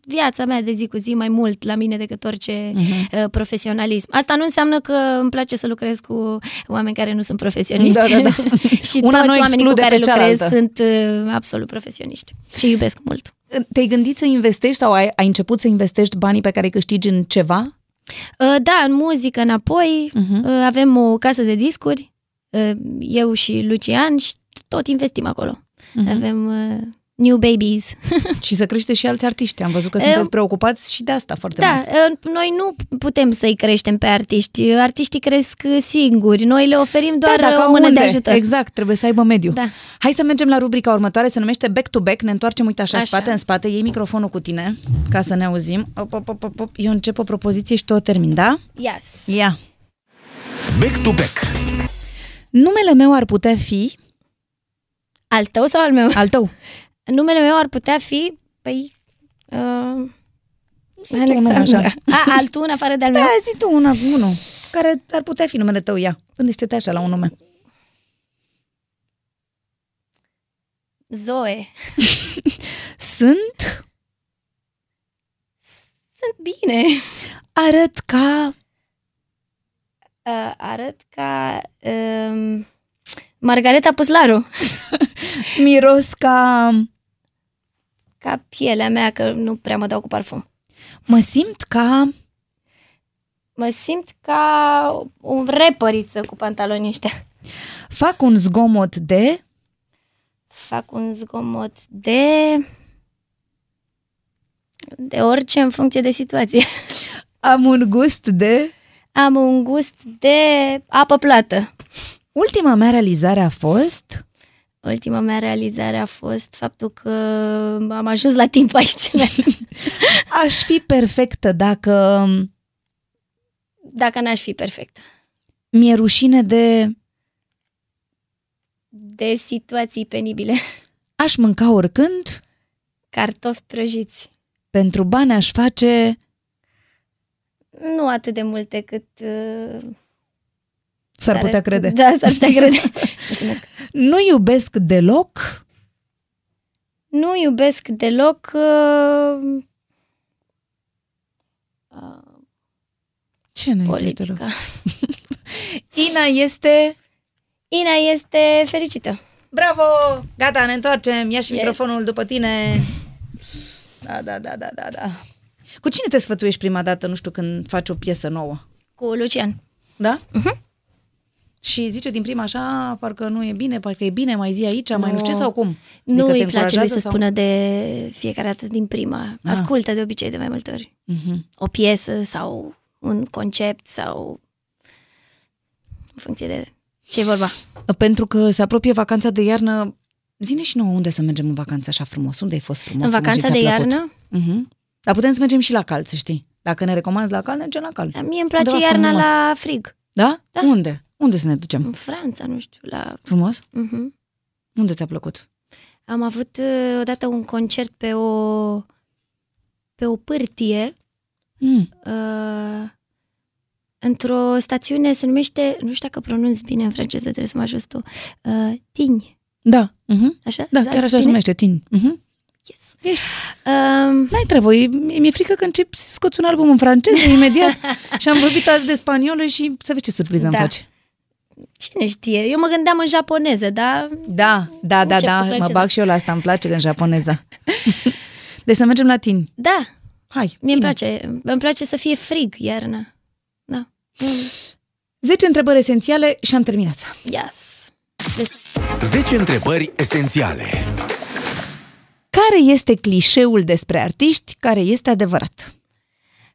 viața mea de zi cu zi mai mult la mine decât orice profesionalism. Asta nu înseamnă că îmi place să lucrez cu oameni care nu sunt profesioniști. Da. Și una toți oamenii cu care lucrez sunt absolut profesioniști și iubesc mult. Te-ai gândit să investești sau ai început să investești banii pe care îi câștigi în ceva? Da, în muzică înapoi. Avem o casă de discuri, eu și Lucian, și tot investim acolo. Avem New Babies. Și să crește și alți artiști. Am văzut că sunteți preocupați și de asta foarte mult. Da, noi nu putem să-i creștem pe artiști. Artiștii cresc singuri. Noi le oferim doar o mână de ajutor. Exact, trebuie să aibă mediu. Da. Hai să mergem la rubrica următoare, se numește Back to Back. Ne întoarcem, uite așa, spate în spate. Iei microfonul cu tine, ca să ne auzim. Eu încep o propoziție și tu o termin, da? Yes. Ia. Back to Back. Numele meu ar putea fi... Al tău sau al meu? Al tău. Numele meu ar putea fi, Alexandra. Altul, în afară de-al meu? Da, zi tu unul, care ar putea fi numele tău, ia. Gândește-te așa la un nume. Zoe. Sunt bine. Arăt ca... Margareta Puslaru. Miros ca pielea mea, că nu prea mă dau cu parfum. Mă simt ca... Mă simt ca o repăriță cu pantaloni ăștia. Fac un zgomot de... Fac un zgomot de... De orice, în funcție de situație. Am un gust de... Am un gust de apă plată. Ultima mea realizare a fost... Ultima mea realizare a fost faptul că am ajuns la timp aici. Aș fi perfectă dacă... Dacă n-aș fi perfectă. Mi-e rușine de... De situații penibile. Aș mânca oricând... Cartofi prăjiți. Pentru bani aș face... Nu atât de multe cât... S-ar putea crede. Da, s-ar putea crede. Mulțumesc. Nu iubesc deloc? Nu iubesc deloc... Ce nu iubesc deloc? Inna este... Inna este fericită. Bravo! Gata, ne întoarcem. Ia și microfonul după tine. Da, da, da, da, da, da. Cu cine te sfătuiești prima dată, nu știu, când faci o piesă nouă? Cu Lucian. Da? Uh-huh. Și zice din prima așa, parcă nu e bine, parcă e bine, mai zi aici, no, mai nu știu ce sau cum? Adică nu îi place lui să spună de fiecare dată din prima. Ah. Ascultă de obicei de mai multe ori. Uh-huh. O piesă sau un concept sau în funcție de ce e vorba. Pentru că se apropie vacanța de iarnă, zi-ne și nouă unde să mergem în vacanță așa frumos, unde ai fost frumos? În vacanța de iarnă? Uh-huh. Dar putem să mergem și la cald, să știi. Dacă ne recomanzi la cald, mergem la cald. Mie îmi place iarna frumos. La frig. Da? Da? Unde? Unde să ne ducem? În Franța, nu știu, la... Frumos? Uh-huh. Unde ți-a plăcut? Am avut odată un concert pe o pârtie, într-o stațiune, se numește, nu știu dacă pronunț bine în franceză, trebuie să mă ajut tu, Tignes. Da. Uh-huh. Așa? Da, chiar așa se numește, Tignes. Uh-huh. Yes. N-ai treabă, mi-e frică că încep să scoți un album în franceză imediat. Și am vorbit azi de spaniolă și să vezi ce surpriză îmi faci. Cine știe, eu mă gândeam în japoneză, dar... Da, mă bag și eu la asta, îmi place în japoneză. Deci să mergem la tine. Da. Hai. Mie îmi place să fie frig iarna. Da. 10 întrebări esențiale și am terminat. Yes. 10 întrebări esențiale. Care este clișeul despre artiști care este adevărat?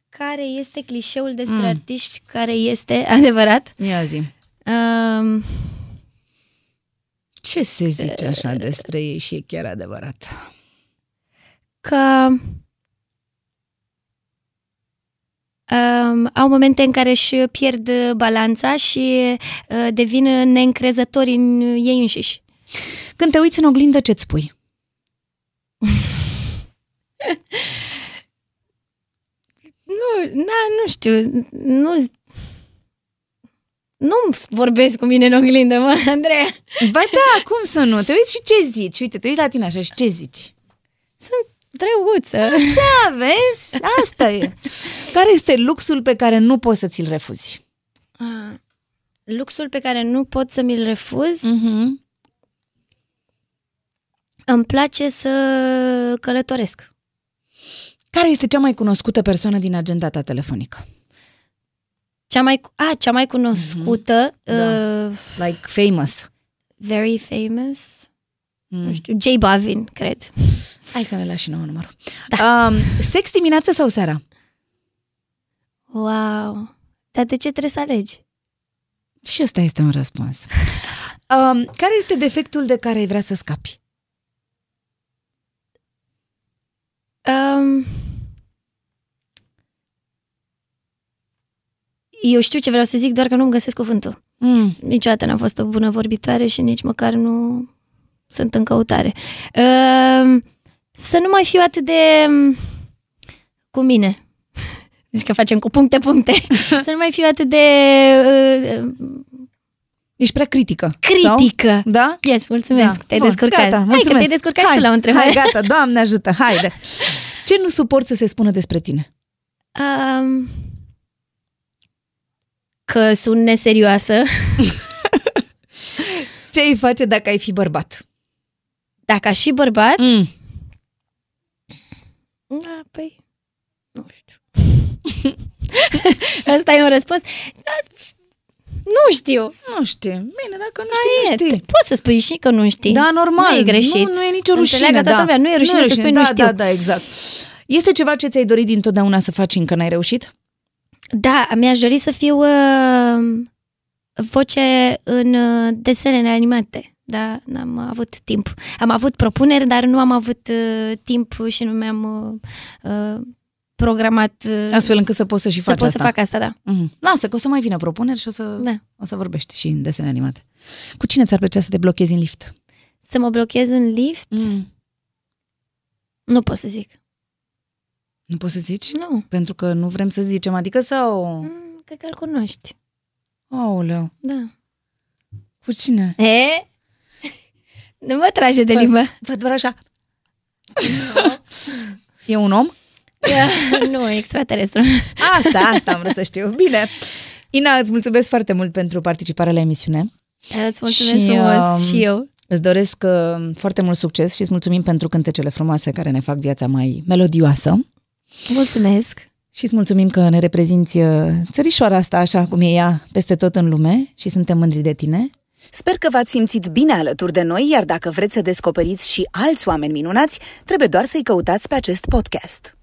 Care este clișeul despre artiști care este adevărat? Ia zi. Ce se zice așa despre ei și e chiar adevărat? Că au momente în care își pierd balanța și devin neîncrezători în ei înșiși. Când te uiți în oglindă, ce-ți spui? Nu știu, nu vorbesc cu mine în oglindă, mă, Andreea. Ba da, cum să nu? Te uiți și ce zici? Uite, te uiți la tine așa și ce zici? Sunt drăguță. Așa, vezi? Asta e. Care este luxul pe care nu poți să ți-l refuzi? Luxul pe care nu pot să mi-l refuz? Uh-huh. Îmi place să călătoresc. Care este cea mai cunoscută persoană din agenda ta telefonică? Cea mai cunoscută? Mm-hmm. Da. Like famous. Very famous? Nu știu, Jay Balvin, cred. Hai să ne lași și nouă numărul. Da. Sex dimineața sau seara? Wow! Dar de ce trebuie să alegi? Și ăsta este un răspuns. Care este defectul de care ai vrea să scapi? Eu știu ce vreau să zic, doar că nu-mi găsesc cuvântul. Niciodată n-am fost o bună vorbitoare și nici măcar nu sunt în căutare. Să nu mai fiu atât de cu mine. Zic că facem cu puncte. Să nu mai fiu atât de... Ești prea critică. Critică. Sau? Da? Yes, mulțumesc. Da. Te-ai descurcat. Gata, mulțumesc. Hai că te-ai descurcat și tu la o întrebare. Hai, gata, Doamne ajută, haide. Ce nu suport să se spună despre tine? Că sunt neserioasă. Ce îi face dacă ai fi bărbat? Dacă aș fi bărbat? Păi, nu știu. Ăsta e un răspuns? Nu știu. Nu știu. Bine, dacă nu știi, nu știi. Poți să spui și că nu știi. Da, normal. Nu e greșit. Nu, nu e nicio rușine. Înțeleagă toată lumea. Nu e rușine, să spui da, nu știu. Da, da, exact. Este ceva ce ți-ai dorit dintotdeauna să faci încă n-ai reușit? Da, mi-aș dori să fiu voce în desenele animate. Da, n-am avut timp. Am avut propuneri, dar nu am avut timp și nu mi-am... programat... Astfel încât să poți să și faci asta. Să pot să fac asta, da. Mm-hmm. Lasă, că o să mai vină propuneri și o să vorbești și în desene animate. Cu cine ți-ar plăcea să te blochezi în lift? Să mă blochez în lift? Nu pot să zic. Nu poți să zici? Nu. Pentru că nu vrem să zicem, adică sau... cred că îl cunoști. Aoleu. Da. Cu cine? E? Nu mă trage de limbă. Văd doar așa. No. E un om? Nu, extraterestru. Asta am vrut să știu. Bine. Inna, îți mulțumesc foarte mult pentru participarea la emisiune. Îți mulțumesc frumos și eu. Îți doresc foarte mult succes și îți mulțumim pentru cântecele frumoase care ne fac viața mai melodioasă. Mulțumesc. Și îți mulțumim că ne reprezinți țărișoara asta așa cum e ea peste tot în lume și suntem mândri de tine. Sper că v-ați simțit bine alături de noi, iar dacă vreți să descoperiți și alți oameni minunați, trebuie doar să-i căutați pe acest podcast.